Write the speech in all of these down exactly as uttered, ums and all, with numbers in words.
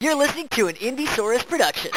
You're listening to an Indiesaurus production.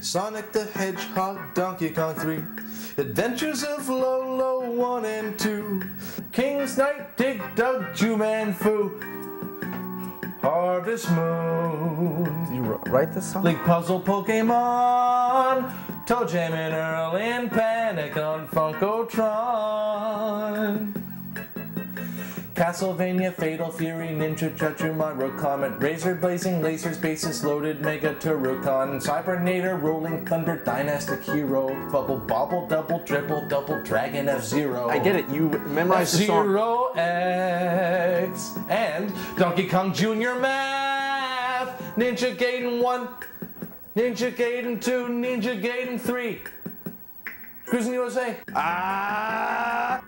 Sonic the Hedgehog, Donkey Kong three, Adventures of Lolo one and two, King's Knight, Dig Dug, Ju-Man Fu, Harvest Moon. Did you write this song? Link Puzzle, Pokemon, Toe Jam and Earl in Panic on Funkotron. Castlevania, Fatal Fury, Ninja Judge, Mario Comet, Razor Blazing, Lasers, Basis Loaded, Mega Turrican, Cybernator, Rolling Thunder, Dynastic Hero, Bubble Bobble, Double Triple, Double Dragon, F-Zero. I get it, you memorized the song. Zero X, and Donkey Kong Junior Math, Ninja Gaiden one, Ninja Gaiden two, Ninja Gaiden three, Cruising U S A. Ah!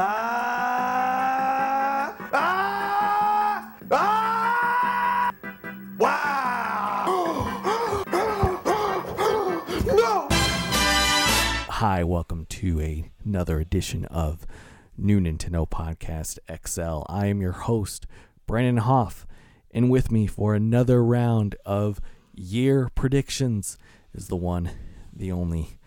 Ah! Ah! Ah! Wow! No! Hi, welcome to a, another edition of New Nintendo Podcast X L. I am your host, Brandon Hoff, and with me for another round of year predictions is the one, the only,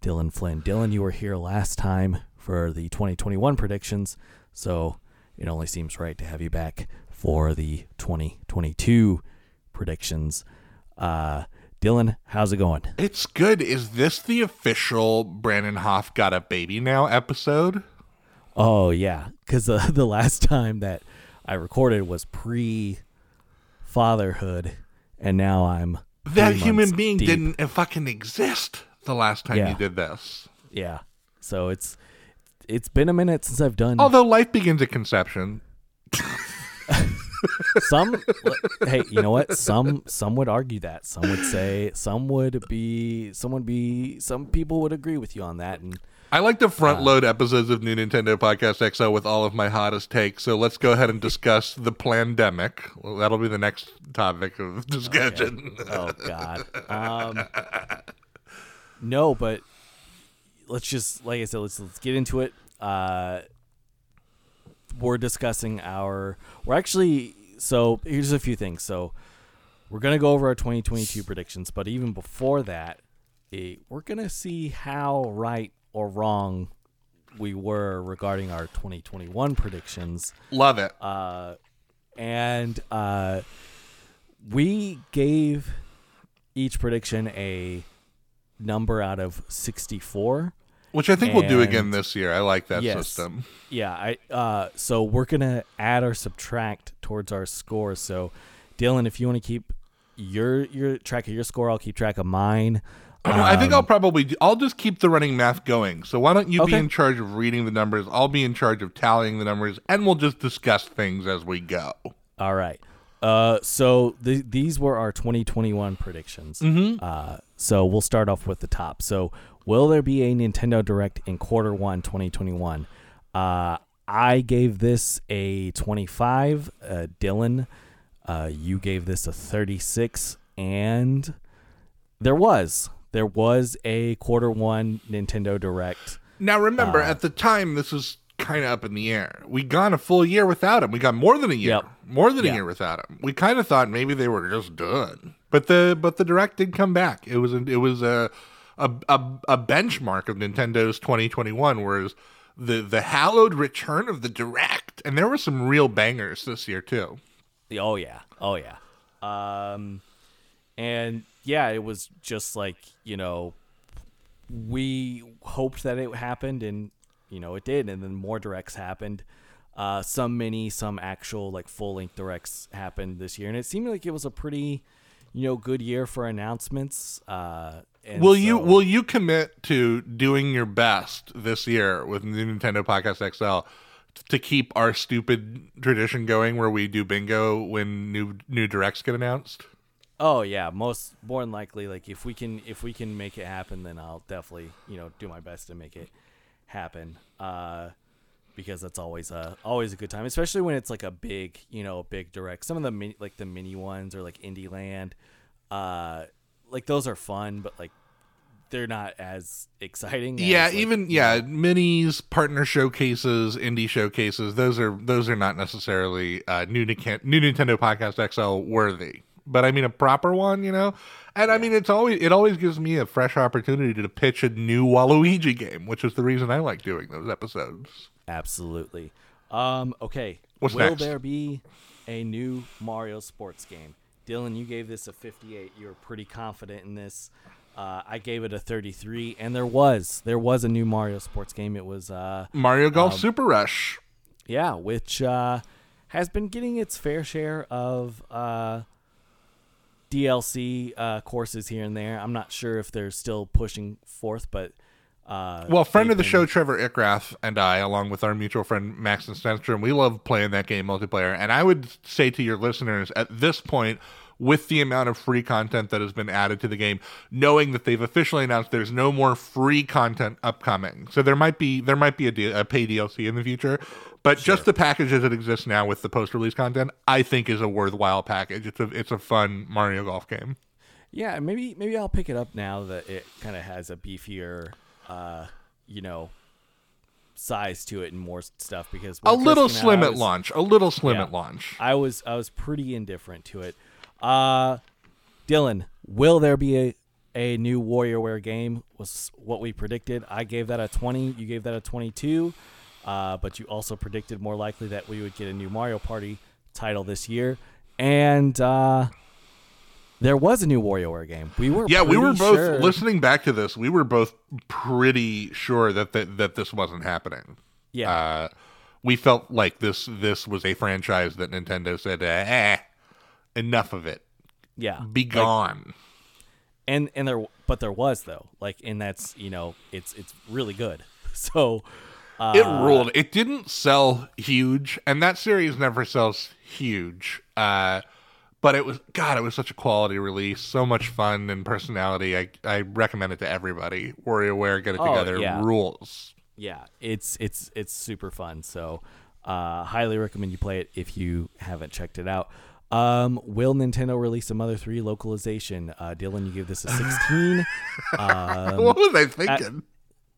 Dylan Flynn. Dylan, you were here last time for the twenty twenty-one predictions, so it only seems right to have you back for the twenty twenty-two predictions. Uh, Dylan, how's it going? It's good. Is this the official Brandon Hoff Got a Baby Now episode? Oh, yeah, because uh, the last time that I recorded was pre-fatherhood, and now I'm That human being deep. Didn't fucking exist the last time yeah. you did this. Yeah, so it's... It's been a minute since I've done... Although life begins at conception. Some... Hey, you know what? Some some would argue that. Some would say... Some would be... Some would be... Some people would agree with you on that. And I like to front load uh, episodes of New Nintendo Podcast X L with all of my hottest takes. So let's go ahead and discuss the pandemic. Well, that'll be the next topic of discussion. Okay. Oh, God. Um, no, but... Let's just, like I said, let's let's get into it. Uh, we're discussing our, we're actually, so here's a few things. So we're going to go over our twenty twenty-two predictions, but even before that, it, we're going to see how right or wrong we were regarding our twenty twenty-one predictions. Love it. Uh, and uh, we gave each prediction a number out of sixty-four. Which I think and we'll do again this year. I like that yes, system. Yeah. I uh, so we're going to add or subtract towards our score. So, Dylan, if you want to keep your your track of your score, I'll keep track of mine. Um, I think I'll probably do, I'll just keep the running math going. So why don't you okay. be in charge of reading the numbers? I'll be in charge of tallying the numbers, and we'll just discuss things as we go. All right. Uh, so the, these were our twenty twenty-one predictions. Mm-hmm. Uh, so we'll start off with the top. So will there be a Nintendo Direct in quarter one, twenty twenty-one? Uh, I gave this a twenty-five. Uh, Dylan, uh, you gave this a thirty-six, and there was, there was a quarter one Nintendo Direct. Now remember, uh, at the time, this was kind of up in the air. We gone a full year without him. We got more than a year. Yep. More than yep. a year without him. We kind of thought maybe they were just done. But the but the Direct did come back. It was a, it was a a, a a benchmark of Nintendo's twenty twenty-one, whereas the the hallowed return of the Direct, and there were some real bangers this year too. Oh yeah. Oh yeah. Um and yeah, it was just like, you know, we hoped that it happened, and you know, it did, and then more Directs happened. Uh, some mini, some actual, like, full-length Directs happened this year, and it seemed like it was a pretty, you know, good year for announcements. Uh, and will so, you will you commit to doing your best this year with Nintendo Podcast X L to keep our stupid tradition going where we do bingo when new new Directs get announced? Oh yeah, most more than likely. Like if we can, if we can make it happen, then I'll definitely, you know, do my best to make it happen. Uh, because that's always a always a good time, especially when it's like a big, you know, big direct. Some of the mini, like the mini ones or like Indie Land, uh, like those are fun, but like they're not as exciting. Yeah, as, like, even yeah, you know, minis, partner showcases, indie showcases. Those are those are not necessarily uh, new Nic- new Nintendo Podcast X L worthy. But I mean a proper one, you know, and yeah. I mean it's always it always gives me a fresh opportunity to pitch a new Waluigi game, which is the reason I like doing those episodes. Absolutely. Um, okay. What's Will next? There be a new Mario sports game? Dylan, you gave this a fifty-eight. You were pretty confident in this. Uh, I gave it a thirty-three, and there was there was a new Mario sports game. It was uh, Mario Golf um, Super Rush. Yeah, which uh, has been getting its fair share of. Uh, D L C uh, courses here and there. I'm not sure if they're still pushing forth, but uh, well, friend of the been... show Trevor Ickrath and I, along with our mutual friend Max and Stenstrom, we love playing that game multiplayer. And I would say to your listeners at this point, with the amount of free content that has been added to the game, knowing that they've officially announced there's no more free content upcoming, so there might be there might be a, D- a pay D L C in the future, but sure. Just the package as it exists now with the post release content, I think is a worthwhile package. It's a it's a fun Mario Golf game. Yeah, maybe maybe I'll pick it up now that it kind of has a beefier, uh, you know, size to it and more stuff because a little slim out, at was, launch, a little slim yeah, at launch. I was I was pretty indifferent to it. Uh, Dylan, will there be a, a new WarioWare game? Was what we predicted. I gave that a twenty. You gave that a twenty-two. Uh, but you also predicted more likely that we would get a new Mario Party title this year. And, uh, there was a new WarioWare game. We were yeah, we were both sure. listening back to this. We were both pretty sure that, the, that this wasn't happening. Yeah. Uh, we felt like this, this was a franchise that Nintendo said, eh, enough of it. Yeah. Be gone. Like, and and there but there was though. Like and that's, you know, it's it's really good. So uh, it ruled. It didn't sell huge, and that series never sells huge. Uh but it was god, it was such a quality release, so much fun and personality. I I recommend it to everybody. WarioWare, get it oh, together, yeah. rules. Yeah, it's it's it's super fun. So uh highly recommend you play it if you haven't checked it out. Um, will Nintendo release a Mother three localization? Uh, Dylan, you give this a sixteen. Um, what was I thinking?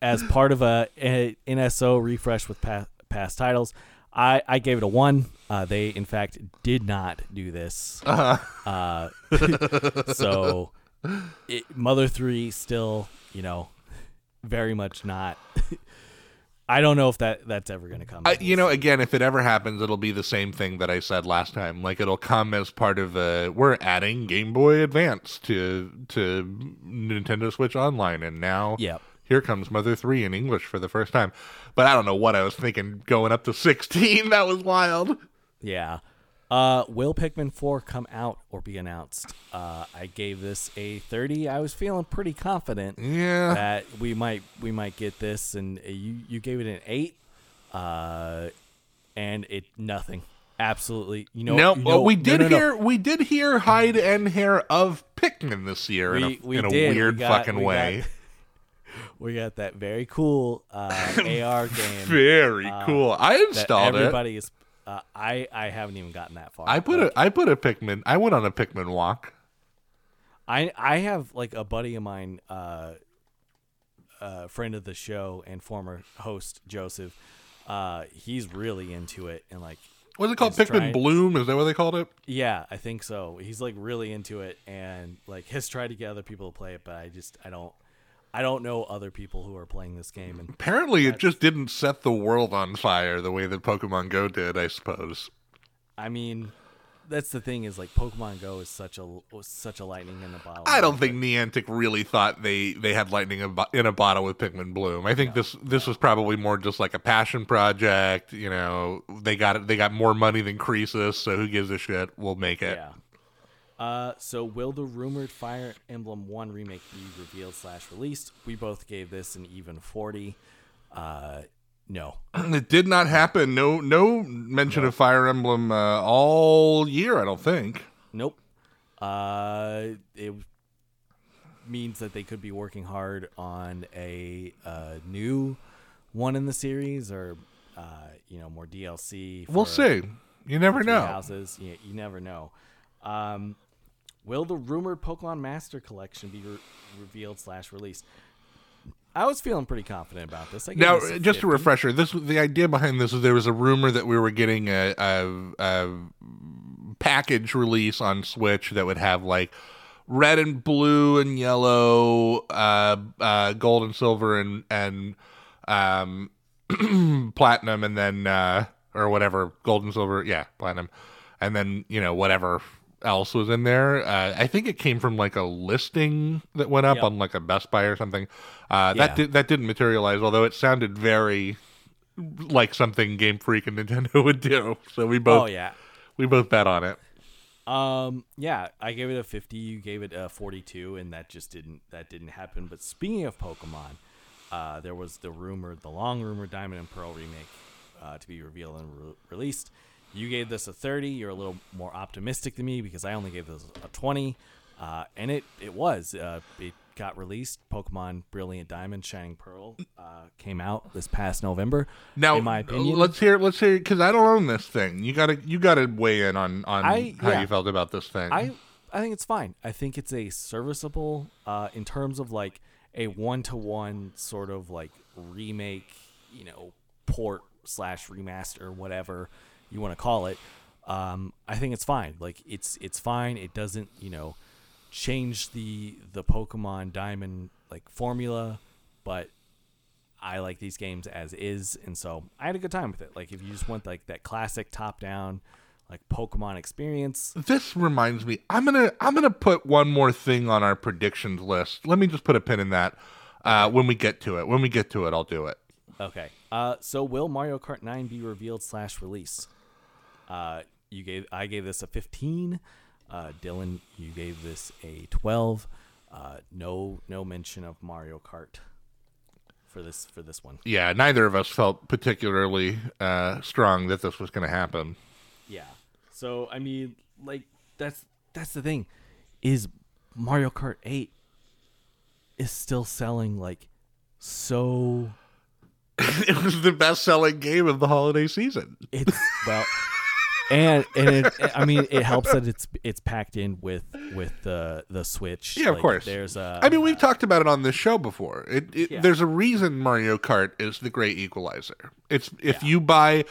As, as part of a, a N S O refresh with past, past titles, I, I gave it a one. Uh, they, in fact, did not do this. Uh-huh. Uh, so it, Mother three still, you know, very much not... I don't know if that, that's ever going to come. I, you know, again, if it ever happens, it'll be the same thing that I said last time. Like, it'll come as part of a, we're adding Game Boy Advance to to Nintendo Switch Online, and now yep. here comes Mother three in English for the first time. But I don't know what I was thinking going up to sixteen. That was wild. Yeah. Uh, will Pikmin four come out or be announced? Uh, I gave this a thirty. I was feeling pretty confident yeah. that we might we might get this, and you, you gave it an eight, uh, and it nothing. Absolutely, you know. No, you know, well, we did no, no, hear no. we did hear hide and hair of Pikmin this year we, in a, we in a weird we got, fucking we way. Got, we got that very cool uh, A R game. Very uh, cool. I installed everybody it. Everybody is. Uh, I, I haven't even gotten that far. I put a I put a Pikmin. I went on a Pikmin walk. I I have like a buddy of mine, uh, a friend of the show and former host Joseph. Uh, he's really into it and like. What's it called? Pikmin tried... Bloom? Is that what they called it? Yeah, I think so. He's like really into it and like has tried to get other people to play it, but I just I don't. I don't know other people who are playing this game. And apparently it just didn't set the world on fire the way that Pokemon Go did, I suppose. I mean, that's the thing is like Pokemon Go is such a such a lightning in a bottle. I don't think Niantic really thought they, they had lightning in a bottle with Pikmin Bloom. I think yeah. this this was probably more just like a passion project, you know, they got they got more money than Creasus, so who gives a shit? We'll make it. Yeah. Uh, so will the rumored Fire Emblem one remake be revealed slash released? We both gave this an even forty. Uh, no. It did not happen. No no mention no. of Fire Emblem uh, all year, I don't think. Nope. Uh, it means that they could be working hard on a uh, new one in the series, or uh, you know, more D L C. For, we'll see. You never know. Houses. Yeah, you never know. Um, will the rumored Pokemon Master Collection be re- revealed slash released? I was feeling pretty confident about this. I now, this just fifty. A refresher, this the idea behind this was there was a rumor that we were getting a, a, a package release on Switch that would have like red and blue and yellow, uh, uh, gold and silver and and um, platinum, and then uh, or whatever gold and silver, yeah, platinum, and then you know whatever else was in there. uh I think it came from like a listing that went up yep. on like a Best Buy or something. uh yeah. that di- that didn't materialize, although it sounded very like something Game Freak and Nintendo would do, so we both oh, yeah we both bet on it. Um yeah I gave it a fifty, you gave it a forty-two, and that just didn't that didn't happen. But speaking of Pokemon, uh there was the rumor the long rumor Diamond and Pearl remake uh to be revealed and re- released. You gave this a thirty. You're a little more optimistic than me because I only gave this a twenty. Uh, and it, it was. Uh, it got released. Pokemon Brilliant Diamond, Shining Pearl uh, came out this past November. Now, in my opinion. Let's hear it. Let's hear it because I don't own this thing. You gotta you gotta weigh in on, on I, how yeah, you felt about this thing. I, I think it's fine. I think it's a serviceable uh, in terms of like a one to one sort of like remake, you know, port slash remaster, whatever you want to call it. um I think it's fine. Like it's it's fine. It doesn't, you know, change the the Pokemon Diamond like formula, but I like these games as is, and so I had a good time with it. Like if you just want like that classic top down like Pokemon experience. This reminds me, I'm gonna I'm gonna put one more thing on our predictions list. Let me just put a pin in that. Uh when we get to it. When we get to it, I'll do it. Okay. Uh so will Mario Kart nine be revealed slash released? Uh, you gave I gave this a fifteen. Uh, Dylan, you gave this a twelve. Uh, no no mention of Mario Kart for this for this one. Yeah, neither of us felt particularly uh, strong that this was going to happen. Yeah. So I mean, like that's that's the thing, is Mario Kart eight is still selling like so. It was the best-selling game of the holiday season. It's well. And and it, I mean, it helps that it's it's packed in with with the the Switch. Yeah, like, of course. There's a. I mean, we've uh, talked about it on this show before. It, it yeah. There's a reason Mario Kart is the great equalizer. It's if yeah. you buy,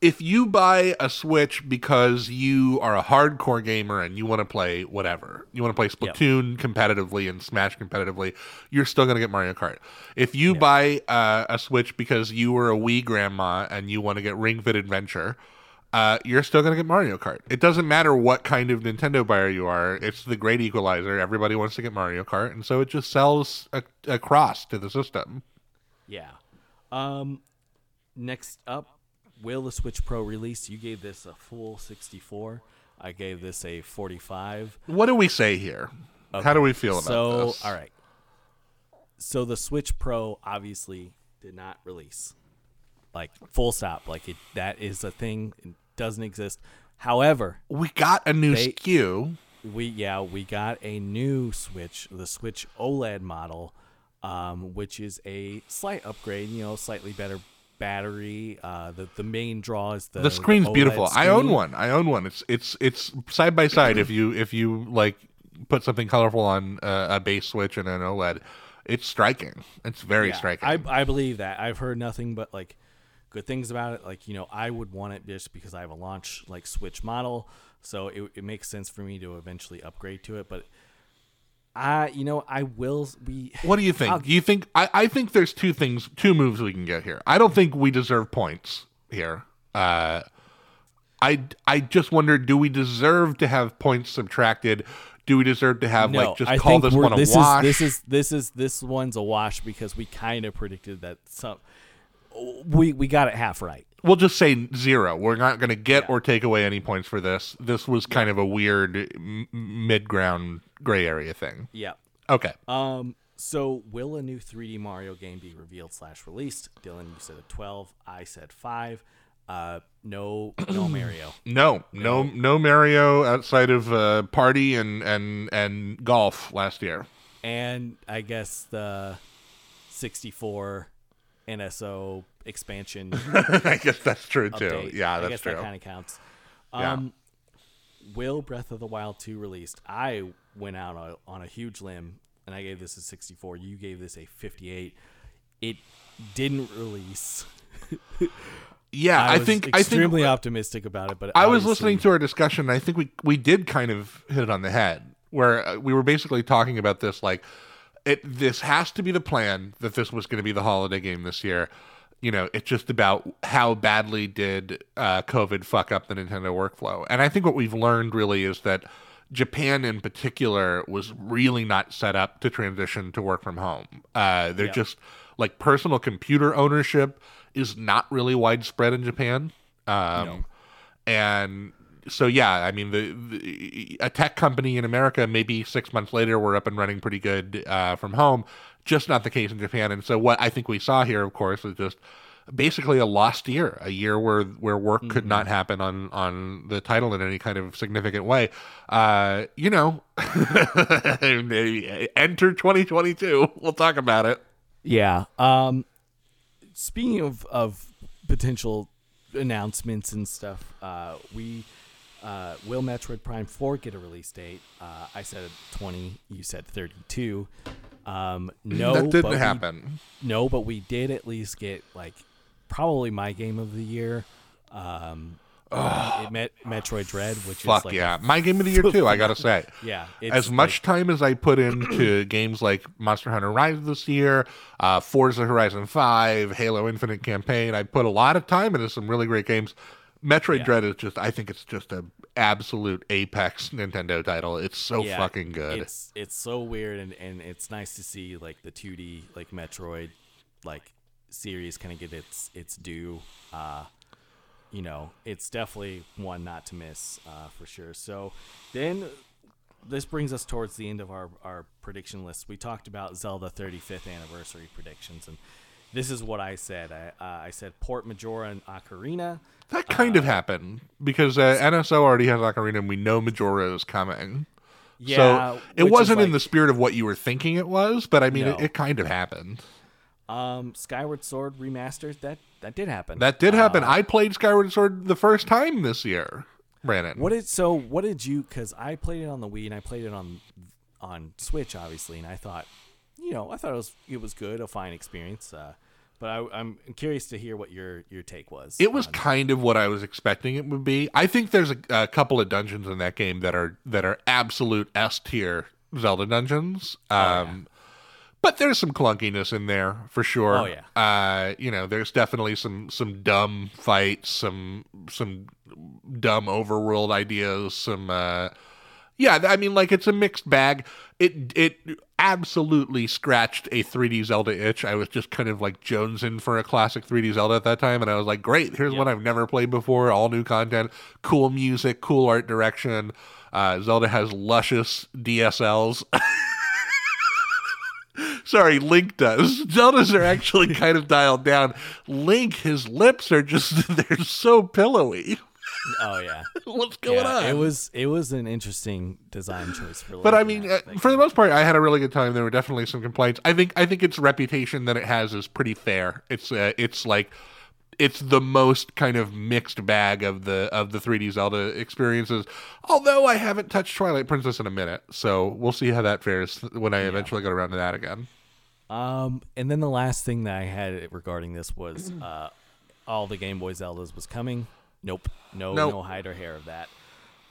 if you buy a Switch because you are a hardcore gamer and you want to play whatever, you want to play Splatoon yep. competitively and Smash competitively, you're still going to get Mario Kart. If you yep. buy uh, a Switch because you were a Wii grandma and you want to get Ring Fit Adventure, Uh, you're still going to get Mario Kart. It doesn't matter what kind of Nintendo buyer you are. It's the great equalizer. Everybody wants to get Mario Kart, and so it just sells a- across to the system. Yeah. Um, next up, will the Switch Pro release? You gave this a full sixty-four. I gave this a forty-five. What do we say here? Okay. How do we feel about so, this? All right. So the Switch Pro obviously did not release. Like full stop, like it, that is a thing. It doesn't exist. However, we got a new they, S K U. We yeah, we got a new Switch, the Switch OLED model, um, which is a slight upgrade. You know, slightly better battery. Uh, the the main draw is the the screen's the beautiful. Screen. I own one. I own one. It's it's it's side by side. If you if you like put something colorful on uh, a base Switch and an OLED, it's striking. It's very yeah, striking. I I believe that. I've heard nothing but like good things about it. Like, you know, I would want it just because I have a launch like Switch model, so it, it makes sense for me to eventually upgrade to it. But I, you know, I will be. What do you think? I'll, you think I, I think there's two things, two moves we can get here. I don't think we deserve points here. Uh, I I just wonder, do we deserve to have points subtracted? Do we deserve to have no, like just I call this one a this wash? Is, this is this is this one's a wash because we kind of predicted that some. We we got it half right. We'll just say zero. We're not going to get yeah. or take away any points for this. This was kind of a weird m- mid-ground gray area thing. Yeah. Okay. Um. So will a new three D Mario game be revealed slash released? Dylan, you said a twelve. I said five. Uh, no, no Mario. No, no, no Mario outside of uh, party and, and and golf last year. And I guess the sixty-four N S O expansion. I guess that's true update. Too. Yeah, that's true. I guess true. That kind of counts. Um, yeah. Will Breath of the Wild two released? I went out on a, on a huge limb, and I gave this a sixty-four. You gave this a fifty-eight. It didn't release. Yeah, I, I think I extremely think, optimistic about it. But I was listening to our discussion. And I think we we did kind of hit it on the head, where we were basically talking about this. Like, it this has to be the plan that this was going to be the holiday game this year. You know, it's just about how badly did uh, COVID fuck up the Nintendo workflow. And I think what we've learned really is that Japan in particular was really not set up to transition to work from home. Uh, they're yeah. just like personal computer ownership is not really widespread in Japan. Um, no. And so, yeah, I mean, the, the a tech company in America, maybe six months later, we're up and running pretty good uh, from home. Just not the case in Japan. And so what I think we saw here, of course, is just basically a lost year, a year where, where work mm-hmm. could not happen on, on the title in any kind of significant way. Uh, you know, enter twenty twenty-two. We'll talk about it. Yeah. Um, Speaking of, of potential announcements and stuff, uh, we uh, will Metroid Prime four get a release date? Uh, I said twenty, you said thirty-two. Um, no, that didn't but happen. We, no, but we did at least get like probably my game of the year. Um, oh, uh, it met Metroid Dread, which fuck is like yeah, my game of the year too. I gotta say, yeah. It's as much like, time as I put into games like Monster Hunter Rise this year. Uh, Forza Horizon five, Halo Infinite campaign. I put a lot of time into some really great games. Metroid yeah. Dread is just, I think it's just an absolute apex Nintendo title. It's so yeah, fucking good. It's it's so weird, and, and it's nice to see like the two D like Metroid like series kind of get its its due. Uh, you know, it's definitely one not to miss uh, for sure. So then this brings us towards the end of our, our prediction list. We talked about Zelda thirty-fifth anniversary predictions, and this is what I said. I uh, I said Port Majora and Ocarina. That kind uh, of happened because uh, N S O already has Ocarina, and we know Majora is coming. Yeah, so it wasn't like, in the spirit of what you were thinking it was, but I mean, no. it, it kind of happened. Um, Skyward Sword remasters. That that did happen. That did happen. Uh, I played Skyward Sword the first time this year. Brandon. What did so? What did you? Because I played it on the Wii and I played it on on Switch, obviously, and I thought, you know, I thought it was it was good, a fine experience. Uh, but I, I'm curious to hear what your your take was. It was on. Kind of what I was expecting it would be. I think there's a, a couple of dungeons in that game that are that are absolute S tier Zelda dungeons. Um, oh, yeah. But there's some clunkiness in there for sure. Oh yeah. Uh, you know, there's definitely some some dumb fights, some some dumb overworld ideas, some. Uh, yeah, I mean, like it's a mixed bag. It it absolutely scratched a three D Zelda itch. I was just kind of like jonesing for a classic three D Zelda at that time, and I was like, great, here's yep. one I've never played before. All new content, cool music, cool art direction. Uh, Zelda has luscious D S Ls. Sorry, Link does. Zeldas are actually kind of dialed down. Link, his lips are just, they're so pillowy. Oh, yeah. What's going yeah, on? It was it was an interesting design choice for Link. But I mean, uh, for the most part, I had a really good time. There were definitely some complaints. I think I think its reputation that it has is pretty fair. It's uh, it's like, it's the most kind of mixed bag of the of the three D Zelda experiences. Although I haven't touched Twilight Princess in a minute, so we'll see how that fares when I yeah. eventually get around to that again. Um, and then the last thing that I had regarding this was uh, all the Game Boy Zeldas was coming. Nope, no, nope. no hide or hair of that.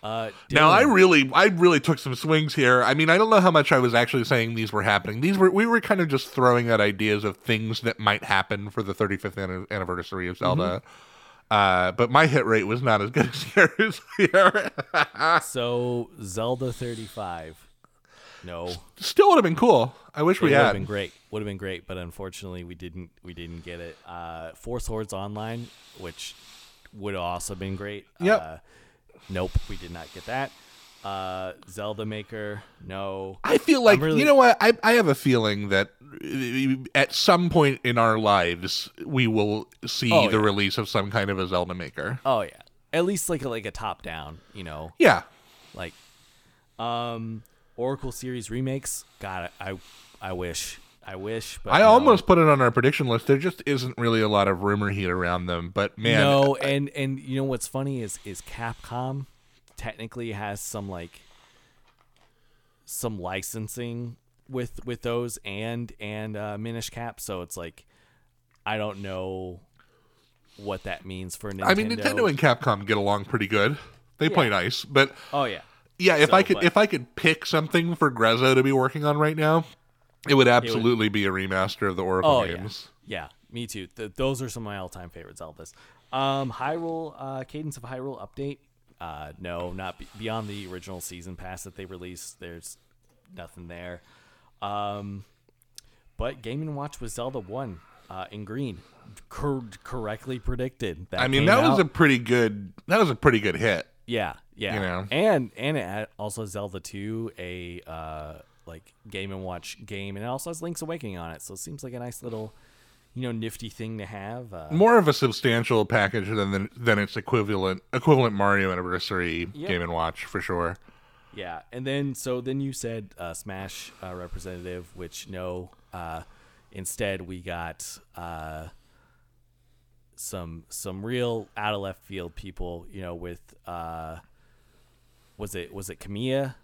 Uh, now I really, I really took some swings here. I mean, I don't know how much I was actually saying these were happening. These were, we were kind of just throwing out ideas of things that might happen for the thirty-fifth anniversary of Zelda. Mm-hmm. Uh, but my hit rate was not as good as yours here. So Zelda thirty-five, no, still would have been cool. I wish it we would had. Have been great. Would have been great, but unfortunately we didn't. We didn't get it. Uh, Four Swords Online, which would have also been great. Yep. Uh, nope, we did not get that. Uh, Zelda Maker, no. I feel like, really... you know what? I I have a feeling that at some point in our lives, we will see oh, the yeah. release of some kind of a Zelda Maker. Oh, yeah. At least like a, like a top-down, you know? Yeah. Like, um, Oracle series remakes. God, I I wish. I wish. But I no. almost put it on our prediction list. There just isn't really a lot of rumor heat around them, but man. No, and, and you know what's funny is is Capcom technically has some, like, some licensing with with those and and uh, Minish Cap, so it's like I don't know what that means for Nintendo. I mean, Nintendo and Capcom get along pretty good. They yeah. play nice, but oh yeah, yeah. If so, I could, but... if I could pick something for Grezzo to be working on right now, it would absolutely it would... be a remaster of the Oracle oh, games. Yeah. yeah, me too. Th- those are some of my all-time favorites. Zeldas. Um, Hyrule uh, Cadence of Hyrule update. Uh, no, not be- beyond the original season pass that they released. There's nothing there. Um, but Game and Watch was Zelda one uh, in green, Cor- correctly predicted. That I mean, that out. was a pretty good. That was a pretty good hit. Yeah, yeah. You know? And and it also Zelda two, a uh, like Game and Watch game, and it also has Link's Awakening on it. So it seems like a nice little, you know, nifty thing to have. Uh, More of a substantial package than than, than its equivalent equivalent Mario Anniversary yeah. Game and Watch for sure. Yeah, and then so then you said uh, Smash uh, representative, which no, uh, instead we got uh, some some real out of left field people, you know, with uh, was it was it Kamiya?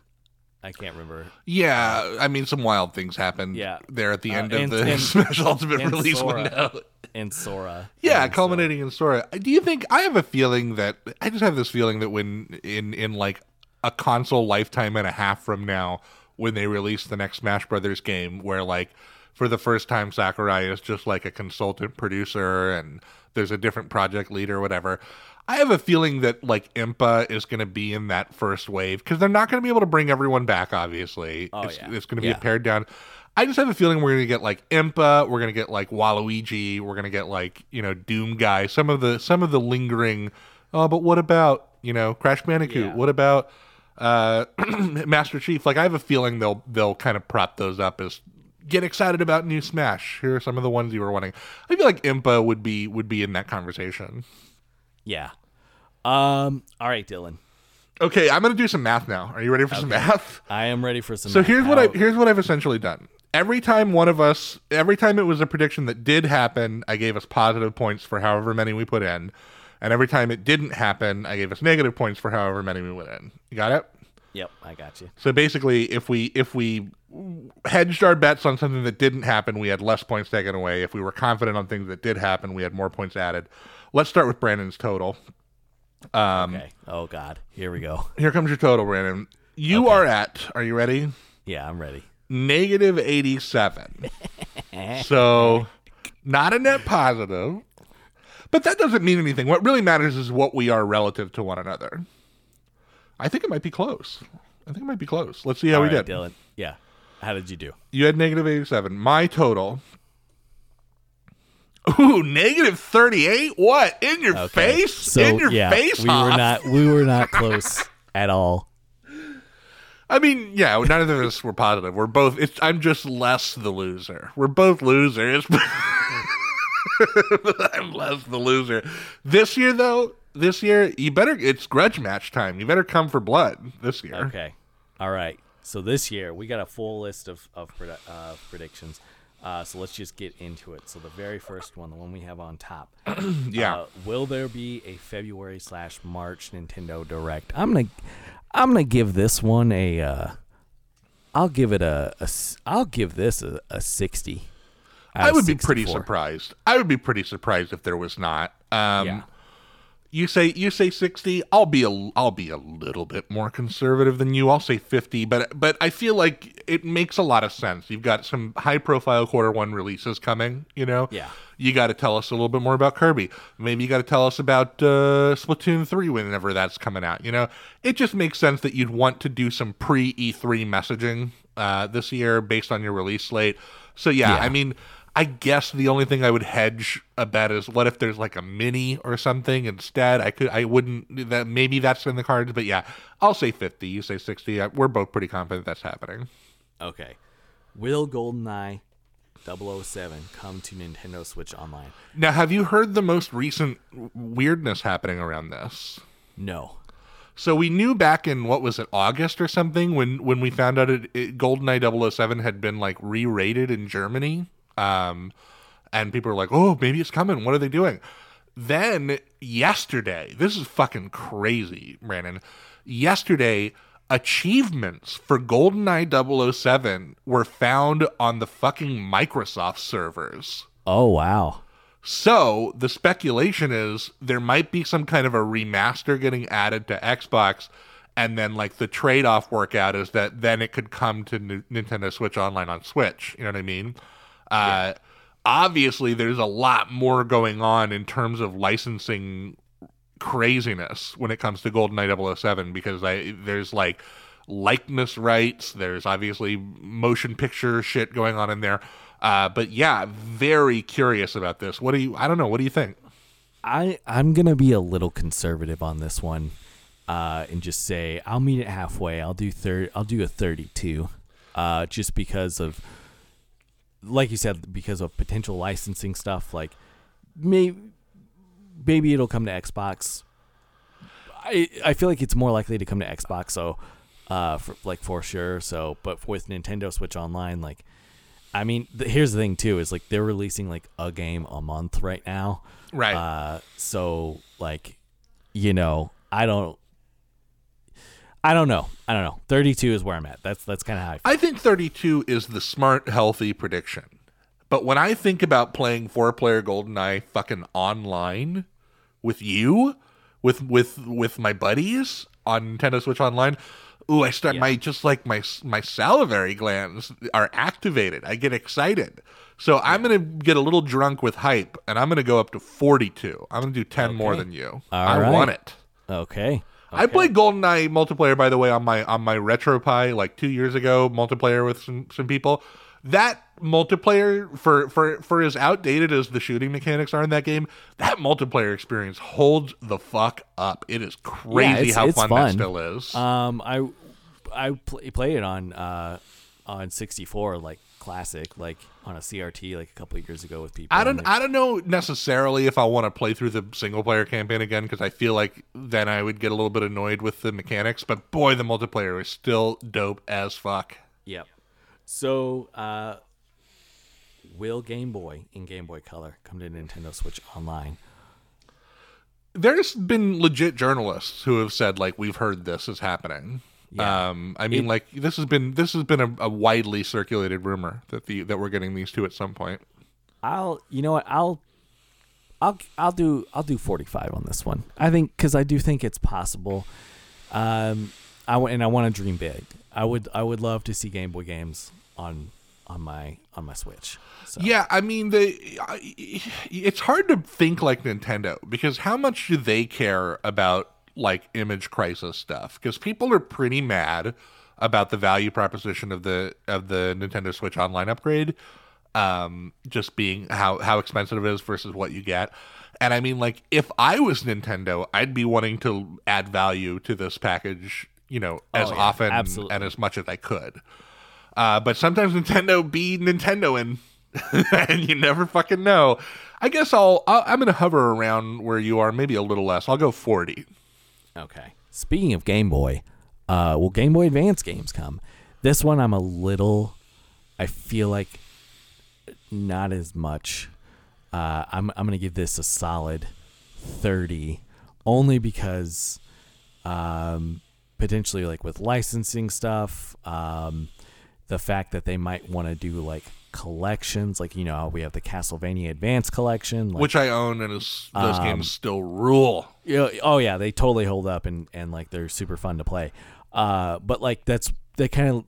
I can't remember. Yeah, I mean, some wild things happened. Yeah. there at the end uh, and, of the and, Smash Ultimate and release Sora. window. And Sora. Yeah, and culminating Sora. in Sora. Do you think? I have a feeling that I just have this feeling that when in in like. a console lifetime and a half from now, when they release the next Smash Brothers game, where like for the first time Sakurai is just like a consultant producer and there's a different project leader or whatever, I have a feeling that like Impa is going to be in that first wave, because they're not going to be able to bring everyone back, obviously. Oh, it's yeah. it's going to be yeah. a pared down. I just have a feeling we're going to get like Impa, we're going to get like Waluigi, we're going to get like, you know, Doom Guy, some of the some of the lingering oh but what about, you know, Crash Bandicoot, yeah. what about uh Master Chief. Like, I have a feeling they'll they'll kind of prop those up as get excited about new Smash. Here are some of the ones you were wanting. I feel like Impa would be would be in that conversation. Yeah. Um all right, Dylan. Okay, I'm gonna do some math now. Are you ready for okay. some math? I am ready for some so math. So here's what I here's what I've essentially done. Every time one of us every time it was a prediction that did happen, I gave us positive points for however many we put in. And every time it didn't happen, I gave us negative points for however many we went in. You got it? Yep, I got you. So basically, if we if we hedged our bets on something that didn't happen, we had less points taken away. If we were confident on things that did happen, we had more points added. Let's start with Brandon's total. Um, okay. Oh, God. Here we go. Here comes your total, Brandon. You okay. are at, are you ready? Yeah, I'm ready. Negative eighty-seven. So, not a net positive. But that doesn't mean anything. What really matters is what we are relative to one another. I think it might be close. I think it might be close. Let's see how All we right, did. Dylan. Yeah. How did you do? You had negative eighty-seven. My total. Ooh, negative thirty-eight. What? In your okay. face? So, In your yeah, face? We off? were not. We were not close at all. I mean, yeah, none of us were positive. We're both. It's, I'm just less the loser. We're both losers. I'm less the loser. This year, though, this year, you better, it's grudge match time. You better come for blood this year. Okay. All right. So this year, we got a full list of, of uh, predictions. Uh, so let's just get into it. So the very first one, the one we have on top. yeah. Uh, will there be a February slash March Nintendo Direct? I'm going to, I'm going to give this one a, uh, I'll give it a, a, I'll give this a, a sixty. I would be pretty surprised. I would be pretty surprised if there was not. Um, yeah. You say you say sixty. I'll be a I'll be a little bit more conservative than you. I'll say fifty. But but I feel like it makes a lot of sense. You've got some high profile quarter one releases coming. You know. Yeah. You got to tell us a little bit more about Kirby. Maybe you got to tell us about uh, Splatoon three whenever that's coming out. You know. It just makes sense that you'd want to do some pre E three messaging uh, this year based on your release slate. So yeah, yeah. I mean. I guess the only thing I would hedge a bet is what if there's like a mini or something instead. I could, I wouldn't. That maybe that's in the cards, but yeah, I'll say fifty. You say sixty. We're both pretty confident that's happening. Okay. Will GoldenEye double oh seven come to Nintendo Switch Online. Now, have you heard the most recent weirdness happening around this? No. So we knew back in, what was it, August or something, when, when we found out it, it, GoldenEye double oh seven had been, like, re-rated in Germany. Um, and people were like, oh, maybe it's coming. What are they doing? Then, yesterday, this is fucking crazy, Brandon. Yesterday, achievements for GoldenEye double oh seven were found on the fucking Microsoft servers. Oh, wow. So the speculation is there might be some kind of a remaster getting added to Xbox, and then like the trade-off workout is that then it could come to N- Nintendo Switch Online on Switch. You know what I mean? Uh, yeah. Obviously, there's a lot more going on in terms of licensing craziness when it comes to GoldenEye double oh seven, because I, there's like likeness rights, there's obviously motion picture shit going on in there. Uh, but yeah, very curious about this. What do you, I don't know, what do you think? I, I'm going to be a little conservative on this one uh, and just say I'll meet it halfway. I'll do third. I'll do a thirty-two uh, just because of, like you said, because of potential licensing stuff. Like maybe, maybe it'll come to Xbox. I I feel like it's more likely to come to Xbox. So uh, for, like for sure. So, but with Nintendo Switch Online, like, I mean, th- here's the thing, too, is, like, they're releasing, like, a game a month right now. Right. Uh, so, like, you know, I don't... I don't know. I don't know. thirty-two is where I'm at. That's that's kind of how I feel. I think thirty-two is the smart, healthy prediction. But when I think about playing four-player GoldenEye fucking online with you, with with with my buddies on Nintendo Switch Online... Ooh, I start yeah. my just like my my salivary glands are activated. I get excited, so yeah. I'm gonna get a little drunk with hype, and I'm gonna go up to forty-two. I'm gonna do ten okay. more than you. All I right. want it. Okay. okay. I played GoldenEye multiplayer, by the way, on my on my RetroPie like two years ago. Multiplayer with some, some people. That multiplayer for for for as outdated as the shooting mechanics are in that game, that multiplayer experience holds the fuck up. It is crazy yeah, it's, how it's fun, fun that still is. Um, I I play, play it on uh on sixty-four like classic, like on a C R T like a couple of years ago with people. I don't I don't know necessarily if I want to play through the single player campaign again, because I feel like then I would get a little bit annoyed with the mechanics. But boy, the multiplayer is still dope as fuck. Yep. So, uh, will Game Boy and Game Boy Color come to Nintendo Switch Online? There's been legit journalists who have said, like, we've heard this is happening. Yeah. Um, I mean, it, like, this has been this has been a, a widely circulated rumor that the that we're getting these two at some point. I'll, you know what, I'll, I'll, I'll do I'll do forty-five on this one. I think because I do think it's possible. Um, I w- and I want to dream big. I would I would love to see Game Boy games on on my on my Switch. So. Yeah, I mean, the it's hard to think like Nintendo, because how much do they care about like image crisis stuff? Because people are pretty mad about the value proposition of the of the Nintendo Switch Online upgrade, um, just being how how expensive it is versus what you get. And I mean, like, if I was Nintendo, I'd be wanting to add value to this package, you know, as oh, yeah, often absolutely. and as much as I could. Uh, but sometimes Nintendo be Nintendoing, and you never fucking know. I guess I'll, I'll I'm going to hover around where you are, maybe a little less. I'll go forty. Okay. Speaking of Game Boy, uh, will Game Boy Advance games come? This one I'm a little, I feel like not as much. Uh, I'm I'm going to give this a solid thirty, only because... Um, potentially like with licensing stuff, um, the fact that they might want to do like collections, like, you know, we have the Castlevania Advance collection, like, which I own, and is, those um, games still rule. Yeah. You know, oh yeah. They totally hold up, and, and like, they're super fun to play. Uh, but like, that's they kind of